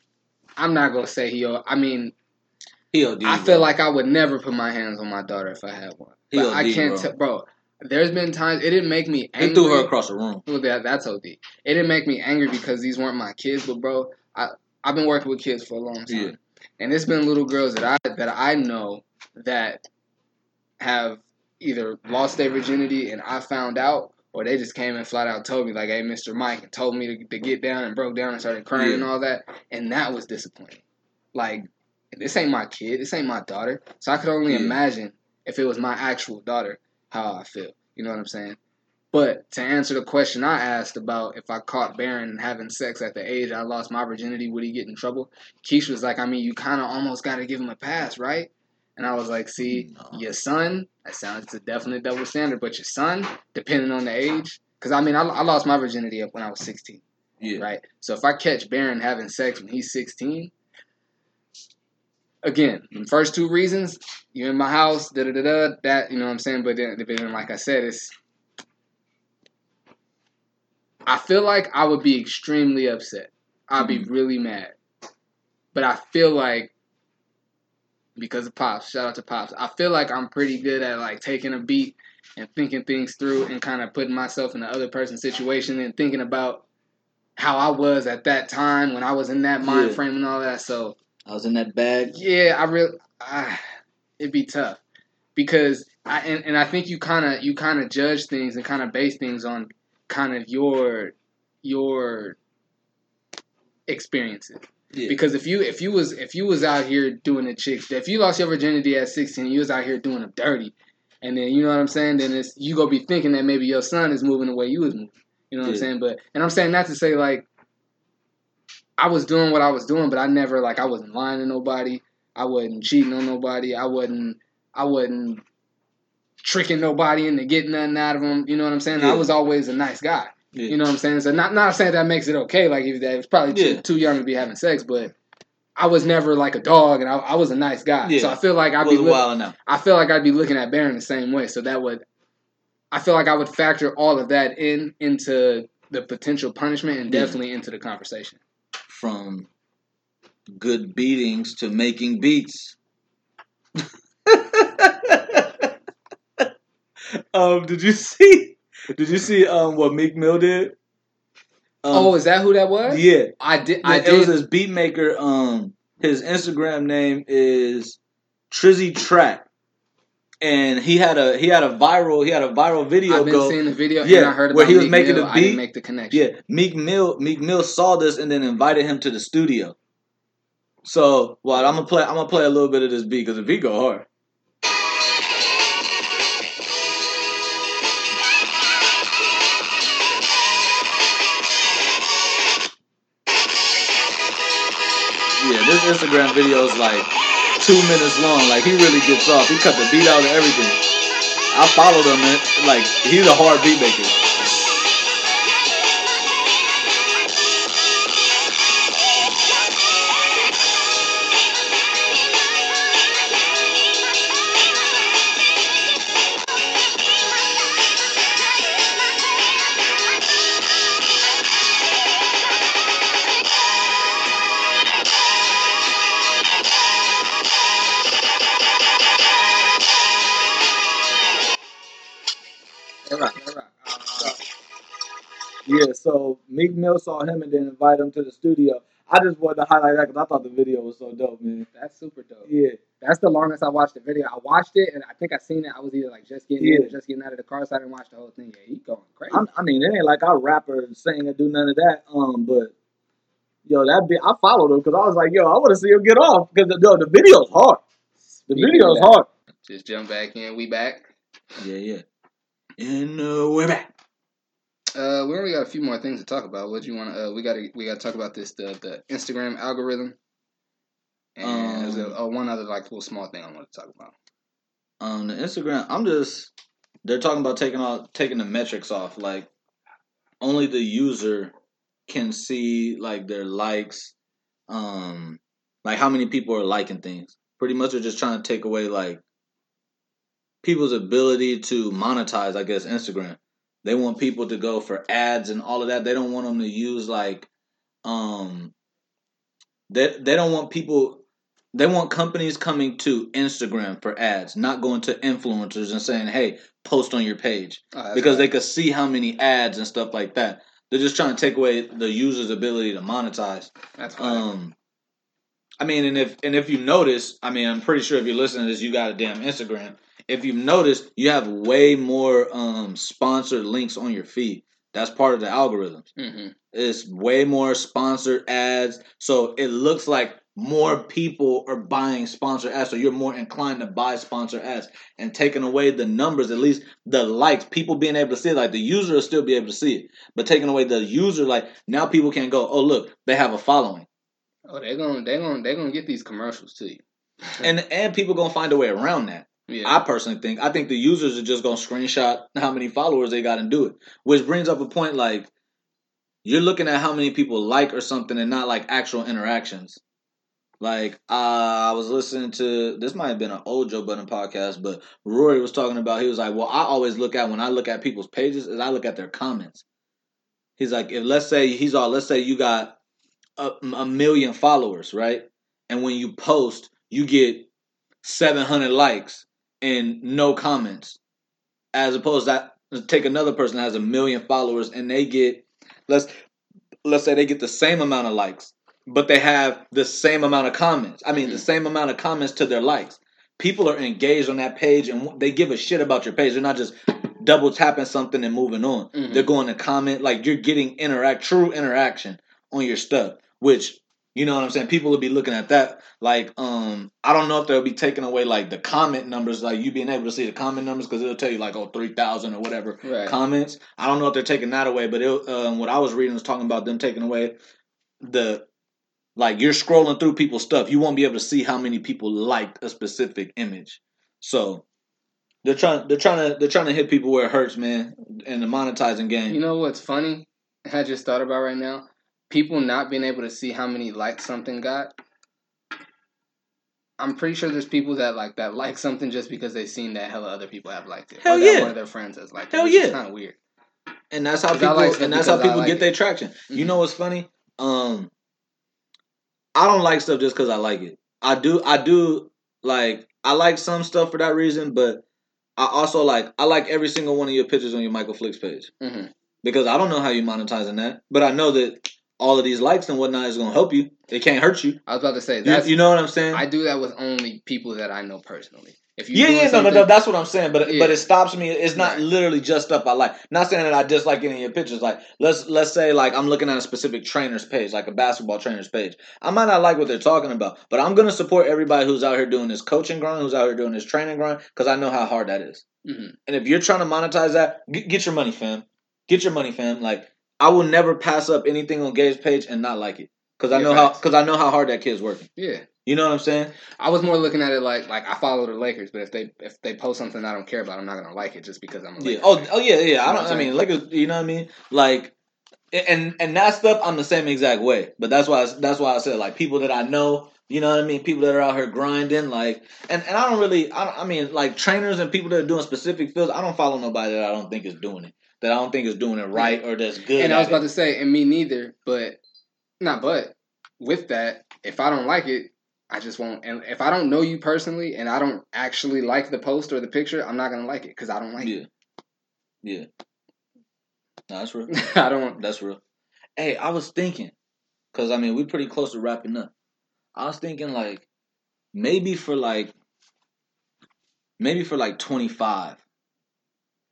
I'm not gonna say he. I mean, he. O D, I feel bro. like I would never put my hands on my daughter if I had one. But O D, I can't, bro. T- bro. There's been times it didn't make me angry. They threw her across the room. Well, that, that's O D. It didn't make me angry because these weren't my kids. But bro, I I've been working with kids for a long time, yeah. and it's been little girls that I that I know that have either lost their virginity and I found out, or they just came and flat out told me like, "Hey, Mister Mike," and told me to, to get down, and broke down and started crying yeah. and all that, and that was disappointing. Like, this ain't my kid. This ain't my daughter. So I could only yeah. imagine if it was my actual daughter, how I feel. You know what I'm saying? But to answer the question I asked about if I caught Baron having sex at the age I lost my virginity, would he get in trouble? Keisha was like, I mean, you kind of almost got to give him a pass, right? And I was like, see, no. Your son, that sounds a definite double standard, but your son, depending on the age, because, I mean, I, I lost my virginity up when I was sixteen, yeah. Right? So if I catch Baron having sex when he's sixteen, again, the first two reasons, you're in my house, da-da-da-da, that, you know what I'm saying? But then, but then like I said, it's... I feel like I would be extremely upset. I'd be mm. really mad. But I feel like, because of Pops, shout out to Pops, I feel like I'm pretty good at like taking a beat and thinking things through and kind of putting myself in the other person's situation and thinking about how I was at that time when I was in that mind yeah. frame and all that. So I was in that bag. Yeah, I really, I, it'd be tough because I and, and I think you kind of you kind of judge things and kind of base things on kind of your your experiences. Yeah. Because if you if you was if you was out here doing the chicks, if you lost your virginity at sixteen, you was out here doing them dirty, and then you know what I'm saying, then it's you gonna be thinking that maybe your son is moving the way you was moving. You know what yeah. I'm saying? But and I'm saying not to say like I was doing what I was doing, but I never like I wasn't lying to nobody, I wasn't cheating on nobody, I wasn't I wasn't tricking nobody into getting nothing out of them. You know what I'm saying? Yeah. I was always a nice guy. Yeah. You know what I'm saying? So not not saying that makes it okay. Like if that was probably yeah. too, too young to be having sex, but I was never like a dog, and I, I was a nice guy. Yeah. So I feel like I'd be look, I feel like I'd be looking at Baron the same way. So that would I feel like I would factor all of that in into the potential punishment and yeah. definitely into the conversation. From good beatings to making beats. Um, did you see? Did you see um, what Meek Mill did? Um, oh, is that who that was? Yeah, I did. I it did. was this beat maker. Um, his Instagram name is Trizzy Track, and he had a he had a viral he had a viral video. I've been go, seeing the video. Yeah, and I heard about where he was Meek making Mill, the beat. I didn't make the connection. Yeah, Meek Mill Meek Mill saw this and then invited him to the studio. So, well, I'm gonna play. I'm gonna play a little bit of this beat because the beat go hard. This Instagram video is like two minutes long. Like, he really gets off. He cut the beat out and everything. I followed him, man. Like, he's a hard beat maker. Yeah, so Meek Mill saw him and then invited him to the studio. I just wanted to highlight that because I thought the video was so dope, man. That's super dope. Yeah. That's the longest I watched the video. I watched it, and I think I seen it. I was either, like, just getting yeah. in or just getting out of the car, so I didn't watch the whole thing. Yeah, he going crazy. I'm, I mean, it ain't like I rap or sing or do none of that, Um, but, yo, that be, I followed him because I was like, yo, I want to see him get off because, yo, the video's hard. The Speaking video's hard. Just jump back in. We back. Yeah, yeah. And uh, we're back. Uh, we already got a few more things to talk about. What do you want to? Uh, we got to we got to talk about this the the Instagram algorithm, and um, there's a, a one other like little small thing I want to talk about. Um, the Instagram. I'm just they're talking about taking all taking the metrics off. Like only the user can see like their likes, um, like how many people are liking things. Pretty much, they're just trying to take away like people's ability to monetize. I guess Instagram. They want people to go for ads and all of that. They don't want them to use like, um, they they don't want people, they want companies coming to Instagram for ads, not going to influencers and saying, hey, post on your page. Oh, because right. They could see how many ads and stuff like that. They're just trying to take away the user's ability to monetize. That's right. Um, I mean, and if, and if you notice, I mean, I'm pretty sure if you're listening to this, you got a damn Instagram. If you've noticed, you have way more um, sponsored links on your feed. That's part of the algorithms. Mm-hmm. It's way more sponsored ads. So it looks like more people are buying sponsored ads, so you're more inclined to buy sponsored ads, and taking away the numbers, at least the likes, people being able to see it, like the user will still be able to see it, but taking away the user, like now people can't go, oh look, they have a following. Oh, they're gonna they're gonna they're gonna get these commercials to you, and and people gonna find a way around that. Yeah. I personally think I think the users are just gonna screenshot how many followers they got and do it, which brings up a point like you're looking at how many people like or something and not like actual interactions. Like, uh, I was listening to, this might have been an old Joe Budden podcast, but Rory was talking about, he was like, well, I always look at, when I look at people's pages, is I look at their comments. He's like, if let's say, he's all, let's say you got a, a million followers, right? And when you post, you get seven hundred likes and no comments. As opposed to, take another person that has a million followers and they get, let's let's say they get the same amount of likes, but they have the same amount of comments. I mean, mm-hmm. the same amount of comments to their likes. People are engaged on that page, and they give a shit about your page. They're not just double tapping something and moving on. Mm-hmm. They're going to comment. Like, you're getting interact, true interaction on your stuff, which, you know what I'm saying? People will be looking at that. Like, um, I don't know if they'll be taking away, like, the comment numbers, like you being able to see the comment numbers, because it'll tell you, like, oh, three thousand or whatever right. comments. I don't know if they're taking that away, but it, um, what I was reading was talking about them taking away the... Like, you're scrolling through people's stuff. You won't be able to see how many people liked a specific image. So they're trying they're trying to they're trying to hit people where it hurts, man, in the monetizing game. You know what's funny? I just thought about right now. People not being able to see how many likes something got. I'm pretty sure there's people that like that like something just because they've seen that hella other people have liked it. Hell or that yeah. one of their friends has liked it. Hell yeah. It's kind of weird. And that's how people like and that's how people like get it. Their traction. Mm-hmm. You know what's funny? Um I don't like stuff just because I like it. I do, I do, like, I like some stuff for that reason, but I also like, I like every single one of your pictures on your Michael Flicks page. Mm-hmm. Because I don't know how you're monetizing that, but I know that all of these likes and whatnot is going to help you. It can't hurt you. I was about to say, that's, you, you know what I'm saying? I do that with only people that I know personally. If you yeah, yeah, no, no, no, that's what I'm saying, but yeah. but it stops me. It's not right. literally just stuff I like. Not saying that I dislike any of your pictures. Like let's let's say like I'm looking at a specific trainer's page, like a basketball trainer's page. I might not like what they're talking about, but I'm gonna support everybody who's out here doing this coaching grind, who's out here doing this training grind, because I know how hard that is. Mm-hmm. And if you're trying to monetize that, get, get your money, fam. Get your money, fam. Like I will never pass up anything on Gabe's page and not like it, because I yeah, know right. how because I know how hard that kid's working. Yeah. You know what I'm saying? I was more looking at it like like I follow the Lakers, but if they if they post something I don't care about, I'm not gonna like it just because I'm a Lakers. Yeah. Oh, oh yeah, yeah. I don't. I mean, Lakers. You know what I mean? Like, and and that stuff, I'm the same exact way. But that's why I, that's why I said like people that I know. You know what I mean? People that are out here grinding, like, and, and I don't really. I don't, I mean, like trainers and people that are doing specific fields. I don't follow nobody that I don't think is doing it. That I don't think is doing it right or that's good. And I was about to say, and me neither. But not. But with that, if I don't like it. I just won't, and if I don't know you personally, and I don't actually like the post or the picture, I'm not gonna like it because I don't like yeah. it. Yeah, no, that's real. I don't. That's real. Hey, I was thinking, because I mean we're pretty close to wrapping up. I was thinking like maybe for like maybe for like twenty-five,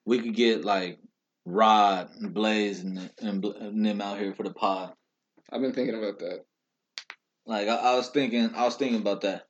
we could get like Rod and Blaze and, and, and them out here for the pod. I've been thinking about that. Like I, I was thinking, I was thinking about that.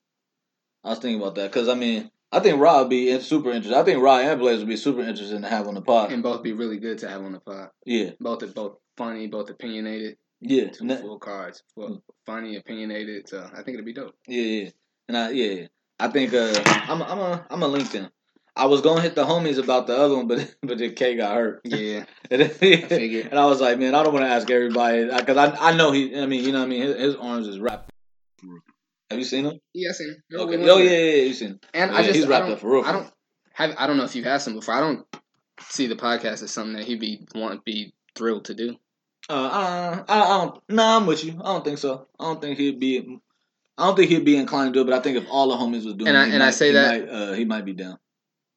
I was thinking about that because I mean, I think Rod would be super interested. I think Rod and Blaze would be super interesting to have on the pod, and both be really good to have on the pod. Yeah, both are both funny, both opinionated. Yeah, two that, full cards, full, funny, opinionated. So I think it'd be dope. Yeah, yeah, and I yeah, I think uh, I'm I'm a I'm a LinkedIn. I was gonna hit the homies about the other one, but but then K got hurt. Yeah, and, I figured. And I was like, man, I don't want to ask everybody because I I know he. I mean, you know, what I mean, his, his arms is wrapped. Have you seen him? Yeah, I seen him. No, okay. Oh yeah, yeah, yeah, you seen him. And yeah, I just he's wrapped up for real. I don't have. I don't know if you've asked him before. I don't see the podcast as something that he'd be want be thrilled to do. Uh, I I don't. No, nah, I'm with you. I don't think so. I don't think he'd be. I don't think he'd be inclined to do it. But I think if all the homies was doing, and it, I, and might, I say he that might, uh, he might be down.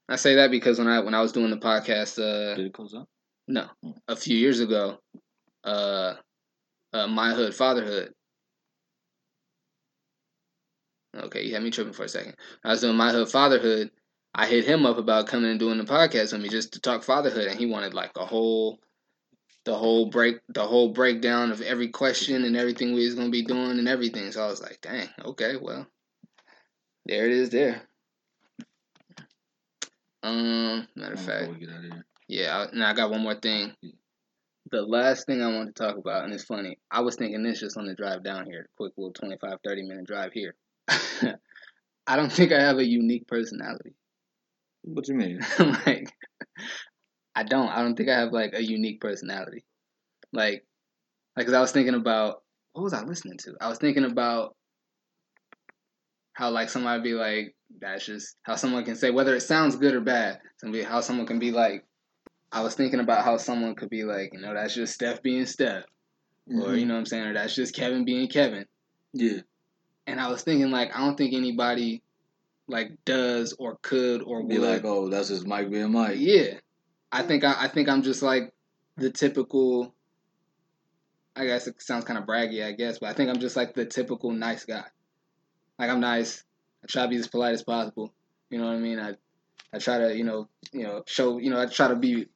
I say that because when I when I was doing the podcast, uh, did it close up? No, a few years ago, uh, uh, My Hood Fatherhood. Okay, you had me tripping for a second. I was doing My Hood Fatherhood. I hit him up about coming and doing the podcast with me just to talk fatherhood, and he wanted like a whole the whole break, the whole breakdown of every question and everything we was gonna be doing and everything. So I was like, dang, okay, well, there it is. There. Um, matter of fact, yeah. Now I got one more thing. The last thing I want to talk about, and it's funny, I was thinking this just on the drive down here, quick little twenty-five, thirty minute drive here. I don't think I have a unique personality. What do you mean? Like, I don't. I don't think I have, like, a unique personality. Like, like, because I was thinking about, what was I listening to? I was thinking about how, like, somebody be like, that's just how someone can say, whether it sounds good or bad, somebody, how someone can be like, I was thinking about how someone could be like, you know, that's just Steph being Steph. Mm-hmm. Or, you know what I'm saying? Or that's just Kevin being Kevin. Yeah. And I was thinking, like, I don't think anybody, like, does or could or would. Be like, oh, that's just Mike being Mike. Yeah. I think, I, I think I'm just, like, the typical, I guess it sounds kind of braggy, I guess, but I think I'm just, like, the typical nice guy. Like, I'm nice. I try to be as polite as possible. You know what I mean? I I try to, you know, you know, show, you know, I try to be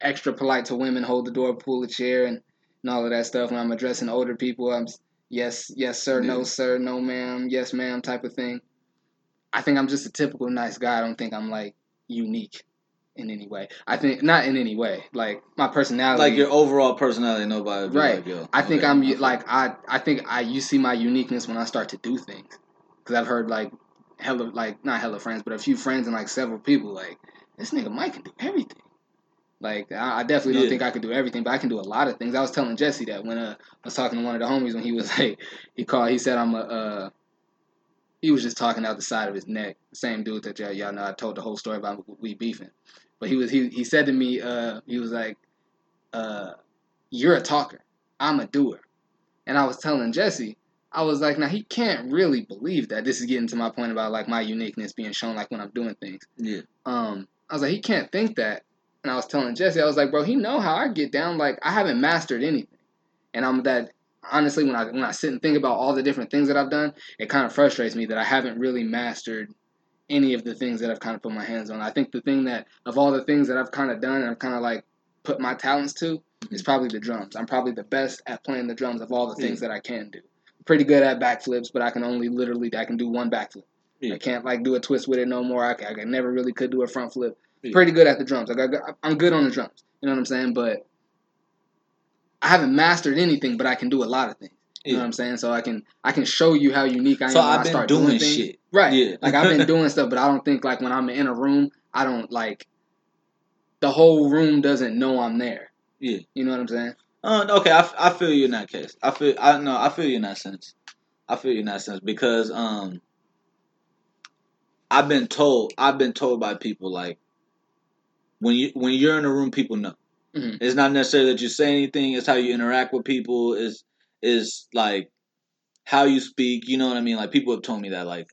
extra polite to women, hold the door, pull a chair, and, and all of that stuff. When I'm addressing older people, I'm yes, yes, sir, yeah. No, sir, no, ma'am, yes, ma'am type of thing. I think I'm just a typical nice guy. I don't think I'm, like, unique in any way. I think, not in any way. Like, my personality. Like, your overall personality, nobody would be right. Like, yo. I think okay. I'm, like, I, I think I, you see my uniqueness when I start to do things. Because I've heard, like, hella, like, not hella friends, but a few friends and, like, several people, like, this nigga Mike can do everything. Like, I, I definitely don't yeah. think I can do everything, but I can do a lot of things. I was telling Jesse that when uh, I was talking to one of the homies when he was, like, he called, he said I'm a, uh, he was just talking out the side of his neck. Same dude that y'all, y'all know, I told the whole story about we beefing. But he was, he, he said to me, uh, he was like, uh, you're a talker, I'm a doer. And I was telling Jesse, I was like, now he can't really believe that. This is getting to my point about, like, my uniqueness being shown, like, when I'm doing things. Yeah. Um, I was like, he can't think that. And I was telling Jesse, I was like, bro, he know how I get down. Like, I haven't mastered anything. And I'm that, honestly, when I when I sit and think about all the different things that I've done, it kind of frustrates me that I haven't really mastered any of the things that I've kind of put my hands on. I think the thing that, of all the things that I've kind of done and I've kind of, like, put my talents to, is probably the drums. I'm probably the best at playing the drums of all the things yeah. that I can do. Pretty good at backflips, but I can only literally, I can do one backflip. Yeah. I can't, like, do a twist with it no more. I, I never really could do a front flip. Yeah. Pretty good at the drums. Like, I, I'm good on the drums. You know what I'm saying? But I haven't mastered anything, but I can do a lot of things. You yeah. know what I'm saying? So I can I can show you how unique I am so when I've I start been doing, doing things. Shit. Right. Yeah. Like, I've been doing stuff, but I don't think, like, when I'm in a room, I don't, like, the whole room doesn't know I'm there. Yeah. You know what I'm saying? Uh, okay, I, I feel you in that case. I feel I no, I feel you in that sense. I feel you in that sense because um, I've been told I've been told by people like when you when you're in a room, people know. Mm-hmm. It's not necessarily that you say anything. It's how you interact with people. It's is like how you speak. You know what I mean? Like people have told me that like,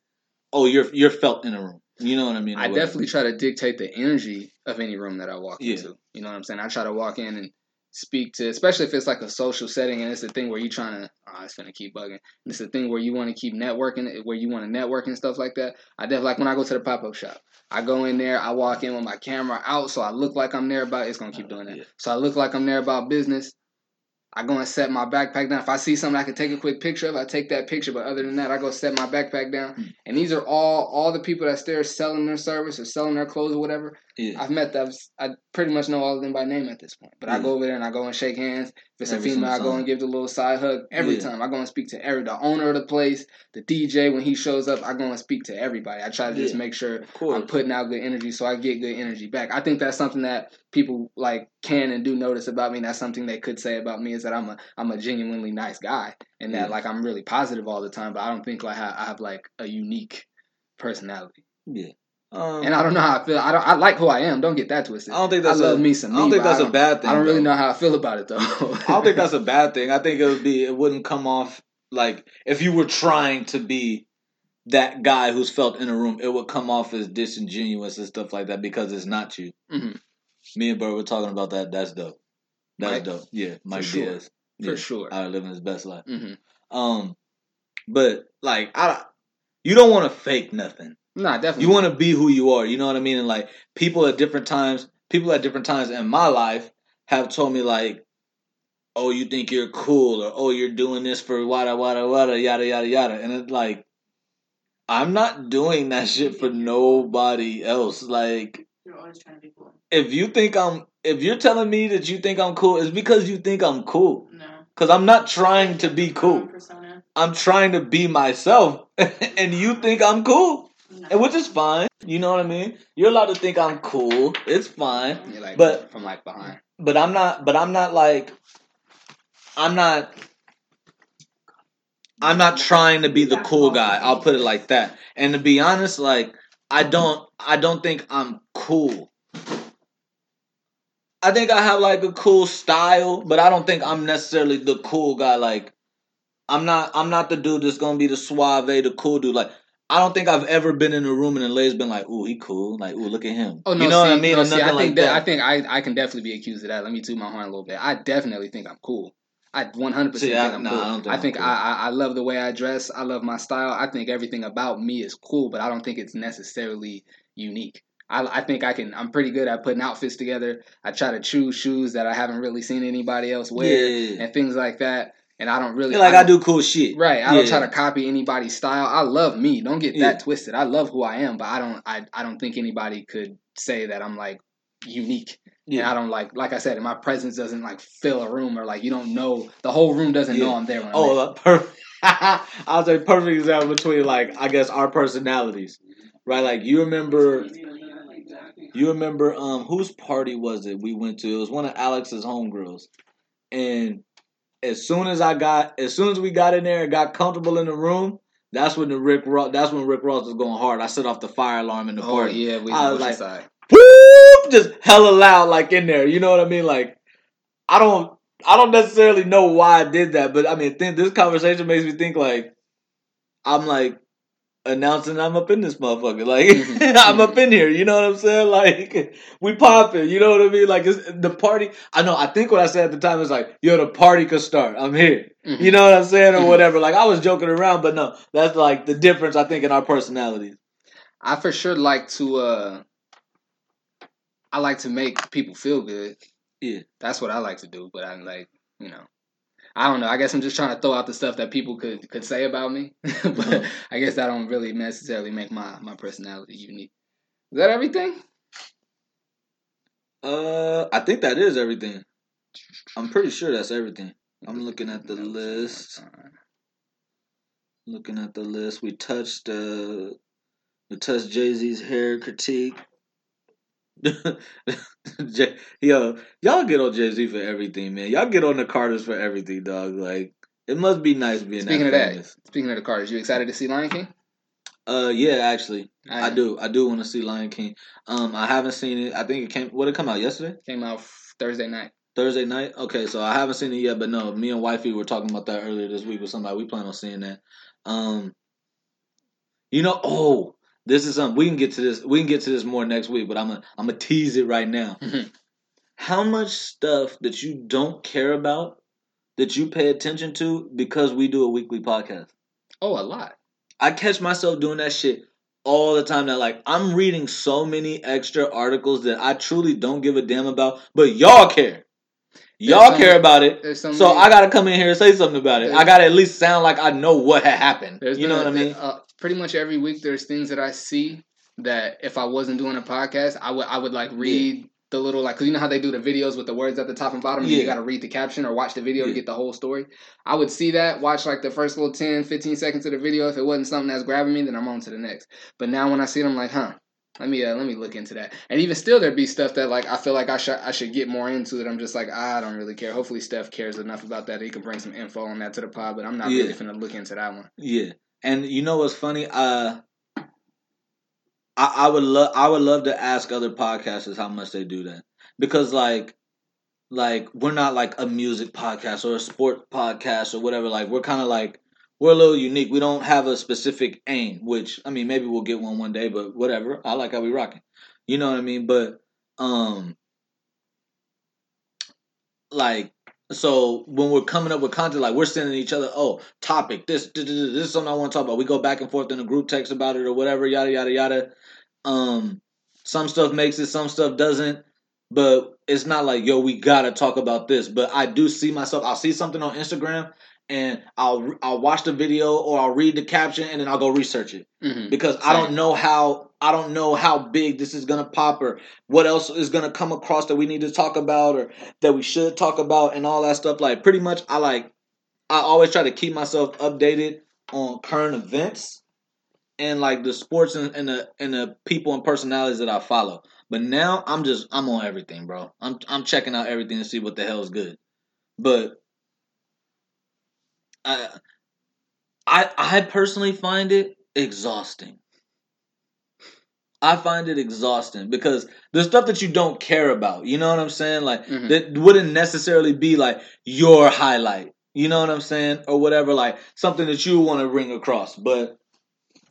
oh, you're you're felt in a room. You know what I mean? I definitely try to dictate the energy of any room that I walk yeah. into. You know what I'm saying? I try to walk in and speak to, especially if it's like a social setting and it's a thing where you're trying to, oh, it's gonna keep bugging. And it's a thing where you want to keep networking, where you want to network and stuff like that. I definitely, like when I go to the pop-up shop, I go in there, I walk in with my camera out, so I look like I'm there about, it's gonna keep doing that. So I look like I'm there about business. I go and set my backpack down. If I see something I can take a quick picture of, I take that picture. But other than that, I go set my backpack down. Mm. And these are all all the people that's there selling their service or selling their clothes or whatever. Yeah. I've met them. I pretty much know all of them by name at this point. But yeah. I go over there and I go and shake hands. If it's every a female, I go and give the little side hug. Every yeah. time I go and speak to every the owner of the place, the D J when he shows up, I go and speak to everybody. I try to yeah. just make sure I'm putting out good energy so I get good energy back. I think that's something that people like can and do notice about me. That's something they could say about me is that I'm a I'm a genuinely nice guy and that yeah. like I'm really positive all the time. But I don't think like I, I have like a unique personality. Yeah, um, and I don't know how I feel. I don't. I like who I am. Don't get that twisted. I don't think that's I love a, me some. I don't me, think that's don't, a bad thing. I don't though. really know how I feel about it though. I don't think that's a bad thing. I think it would be. It wouldn't come off like if you were trying to be that guy who's felt in a room. It would come off as disingenuous and stuff like that because it's not you. Mm-hmm. Me and Bert were talking about that. That's dope. That's Mike? dope. Yeah, Mike For Diaz. Sure. Yeah. For sure. All right, living his best life. Mm-hmm. Um, but, like, I, you don't want to fake nothing. Nah, definitely. You want to be who you are. You know what I mean? And, like, people at different times, people at different times in my life have told me, like, oh, you think you're cool, or oh, you're doing this for wada, wada, wada, yada, yada, yada. And it's like, I'm not doing that shit for nobody else. Like, you're always trying to be cool. If you think I'm, if you're telling me that you think I'm cool, it's because you think I'm cool. No. Because I'm not trying to be cool. Persona. I'm trying to be myself. And you think I'm cool. No. And which is fine. You know what I mean? You're allowed to think I'm cool. It's fine. You're like, but from like behind. But I'm not, but I'm not like, I'm not, I'm not trying to be the cool guy. I'll put it like that. And to be honest, like, I don't, I don't think I'm cool. I think I have like a cool style, but I don't think I'm necessarily the cool guy. Like, I'm not, I'm not the dude that's gonna be the suave, the cool dude. Like, I don't think I've ever been in a room and a lady's been like, "Ooh, he cool." Like, "Ooh, look at him." Oh no, you know see, what I mean? No, see, I think like that, that. I think I, I can definitely be accused of that. Let me toot my horn a little bit. I definitely think I'm cool. I one hundred percent think I'm nah, cool. I don't think I think cool. I, I love the way I dress. I love my style. I think everything about me is cool, but I don't think it's necessarily unique. I, I think I can. I'm pretty good at putting outfits together. I try to choose shoes that I haven't really seen anybody else wear yeah, yeah, yeah. and things like that. And I don't really yeah, like I, I do cool shit, right? I yeah. don't try to copy anybody's style. I love me. Don't get that yeah. twisted. I love who I am, but I don't. I, I don't think anybody could say that I'm like unique. Yeah, and I don't like. Like I said, and my presence doesn't like fill a room or like you don't know the whole room doesn't yeah. know I'm there. When oh, I'm there. Perfect. I'll say perfect example between like I guess our personalities, right? Like you remember. You remember um, whose party was it we went to? It was one of Alex's homegirls, and as soon as I got, as soon as we got in there and got comfortable in the room, that's when the Rick Ross, that's when Rick Ross was going hard. I set off the fire alarm in the oh, party. Yeah, we I was like, side. Whoop, just hella loud, like in there. You know what I mean? Like, I don't, I don't necessarily know why I did that, but I mean, th- this conversation makes me think like, I'm like. Announcing I'm up in this motherfucker, like mm-hmm. I'm up in here. You know what I'm saying? Like we popping. You know what I mean? Like it's, the party. I know. I think what I said at the time was like, "Yo, the party could start. I'm here." Mm-hmm. You know what I'm saying, or mm-hmm. whatever. Like I was joking around, but no, that's like the difference I think in our personalities. I for sure like to. uh I like to make people feel good. Yeah, that's what I like to do. But I'm like, you know. I don't know. I guess I'm just trying to throw out the stuff that people could, could say about me. But I guess I don't really necessarily make my, my personality unique. Is that everything? Uh, I think that is everything. I'm pretty sure that's everything. I'm looking at the list. Looking at the list. We touched uh, we touched Jay-Z's hair critique. Jay, yo, y'all get on Jay-Z for everything, man. Y'all get on the Carters for everything, dog. Like it must be nice being. Speaking that of famous. that, speaking of the Carters, you excited to see Lion King? Uh, yeah, actually, I, I do. I do want to see Lion King. Um, I haven't seen it. I think it came. What did it come out yesterday? Came out Thursday night. Thursday night. Okay, so I haven't seen it yet, but no, me and wifey were talking about that earlier this week with somebody. We plan on seeing that. Um, you know, oh. This is something we can get to this. We can get to this more next week, but I'm gonna I'm gonna tease it right now. Mm-hmm. How much stuff that you don't care about that you pay attention to because we do a weekly podcast? Oh, a lot. I catch myself doing that shit all the time. Now, like I'm reading so many extra articles that I truly don't give a damn about, but y'all care. Y'all some, care about it, so many, I gotta come in here and say something about it. I gotta at least sound like I know what had happened. You know a, what I mean? Uh, pretty much every week, there's things that I see that if I wasn't doing a podcast, I would I would like read yeah. the little like because you know how they do the videos with the words at the top and bottom, and yeah. you gotta read the caption or watch the video yeah. to get the whole story. I would see that, watch like the first little ten, fifteen seconds of the video. If it wasn't something that's grabbing me, then I'm on to the next. But now when I see it, I'm like, huh. Let me uh, let me look into that. And even still, there'd be stuff that like I feel like I should I should get more into that I'm just like I don't really care. Hopefully, Steph cares enough about that he can bring some info on that to the pod. But I'm not yeah. really finna look into that one. Yeah, and you know what's funny? Uh, I I would love I would love to ask other podcasters how much they do that because like like we're not like a music podcast or a sport podcast or whatever. Like we're kind of like. We're a little unique. We don't have a specific aim, which, I mean, maybe we'll get one one day, but whatever. I like how we rocking. You know what I mean? But, um, like, so when we're coming up with content, like, we're sending each other, oh, topic, this, this is something I want to talk about. We go back and forth in a group text about it or whatever, yada, yada, yada. Um, some stuff makes it, some stuff doesn't. but it's not like, yo, we gotta talk about this. But I do see myself, I'll see something on Instagram, and I'll I'll watch the video or I'll read the caption, and then I'll go research it mm-hmm. because Same. I don't know how I don't know how big this is gonna pop or what else is gonna come across that we need to talk about or that we should talk about and all that stuff. Like pretty much, I like I always try to keep myself updated on current events and like the sports and, and the and the people and personalities that I follow. But now I'm just I'm on everything, bro. I'm I'm checking out everything to see what the hell is good, but. I, I I personally find it exhausting. I find it exhausting because the stuff that you don't care about, you know what I'm saying? Like, mm-hmm. that wouldn't necessarily be like your highlight, you know what I'm saying? Or whatever, like something that you want to bring across. But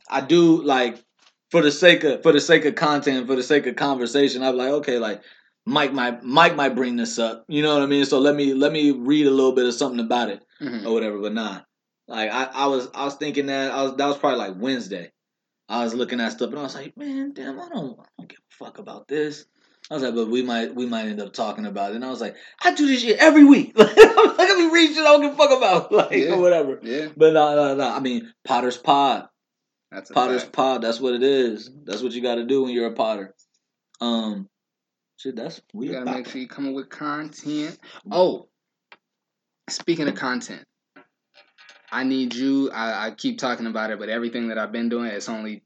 I do like for the sake of for the sake of content, for the sake of conversation, I'm like, okay, like Mike might Mike might bring this up, you know what I mean? So let me let me read a little bit of something about it mm-hmm. or whatever. But nah, like I, I was I was thinking that I was that was probably like Wednesday. I was looking at stuff and I was like, man, damn, I don't I don't give a fuck about this. I was like, but we might we might end up talking about it. And I was like, I do this shit every week. Like I'm like, I be reading shit I don't give a fuck about, like yeah, or whatever. Yeah. But no, no, no. I mean, Potter's Pod. That's a Potter's fact. Pod. That's what it is. That's what you got to do when you're a Potter. Um. Shit, that's weird. You gotta make sure you come up with content. Oh, speaking of content, I need you. I, I keep talking about it, but everything that I've been doing, it's only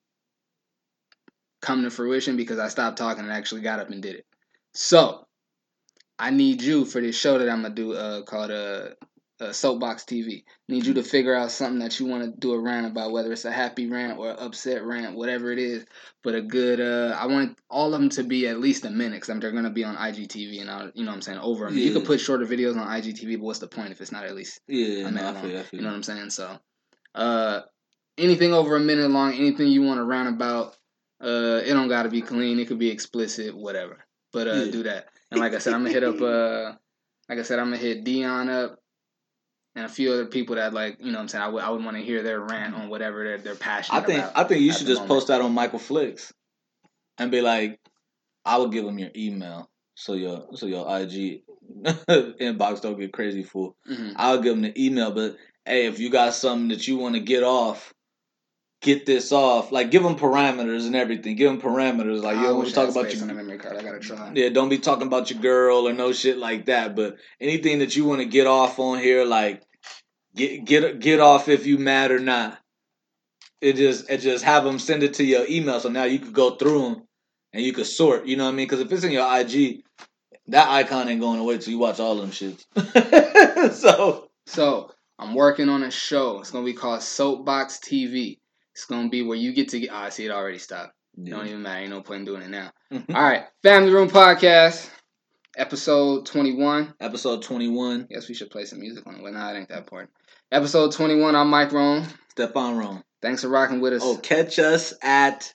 come to fruition because I stopped talking and actually got up and did it. So, I need you for this show that I'm gonna do uh, called uh, uh, Soapbox T V. I need you to figure out something that you want to do a rant about, whether it's a happy rant or an upset rant, whatever it is. But a good, uh, I want all of them to be at least a minute because they're going to be on I G T V and, I'll, you know what I'm saying, over. Yeah. You can put shorter videos on I G T V, but what's the point if it's not at least yeah, a minute no, long? You, you know what I'm saying? So, uh, anything over a minute long, anything you want to rant about, uh, it don't got to be clean. It could be explicit, whatever. But uh, yeah. do that. And like I said, I'm going to hit up, uh, like I said, I'm going to hit Dion up. And a few other people that, like, you know what I'm saying, I would I would want to hear their rant on whatever they're, they're passionate I think, about. I think you should just moment. post that on Michael Flicks and be like, I will give them your email so your so your I G inbox don't get crazy full. Mm-hmm. I'll give them the email, but, hey, if you got something that you want to get off, get this off. Like, give them parameters and everything. Give them parameters. Like, you don't want to talk about your... memory card. I gotta try. Yeah, don't be talking about your girl or no shit like that. But anything that you want to get off on here, like, get get get off if you mad or not. It just it just have them send it to your email. So now you could go through them and you could sort. You know what I mean? Because if it's in your I G, that icon ain't going away till you watch all them shits. so so I'm working on a show. It's gonna be called Soapbox T V. It's going to be where you get to get... Oh, I see it already stopped. It yeah. don't even matter. Ain't no point in doing it now. All right. Family Room Podcast, episode twenty-one. Episode twenty-one. Yes, we should play some music on it. Well, nah, it ain't that important. Episode twenty-one, I'm Mike Rome. Stephon Rome. Thanks for rocking with us. Oh, catch us at,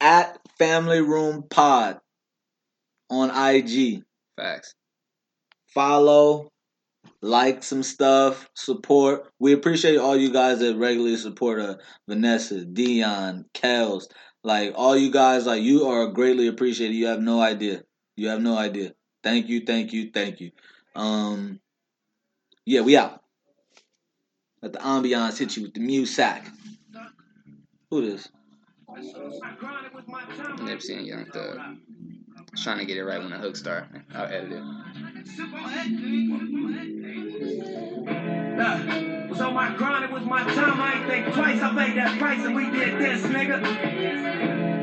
at Family Room Pod on I G. Facts. Follow. Like some stuff, support. We appreciate all you guys that regularly support uh, Vanessa, Dion, Kels. Like, all you guys, like, you are greatly appreciated. You have no idea. You have no idea. Thank you, thank you, thank you. Um, yeah, we out. Let the ambiance hit you with the music. Who this? Nipsey and Young Thug. Trying to get it right when the hook starts. I'll edit it. Look, was on my grind, it was my time. I ain't think twice. I paid that price and we did this, nigga.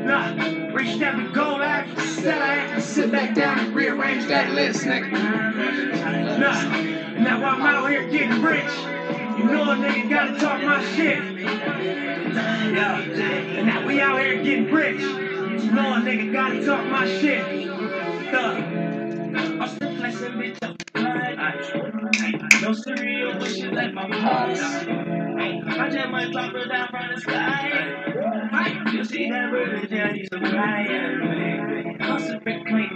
Look, reached every goal after set. I had to sit back down and rearrange that list, nigga. Look, now I'm out here getting rich. You know a nigga gotta talk my shit. And now we out here getting rich. You know a nigga gotta talk my shit. I'm still flexing, bitch. I'm no cereal, but shit like my boss. I just might drop her down from the sky. You see that religion, I need some fire. I'm super clean.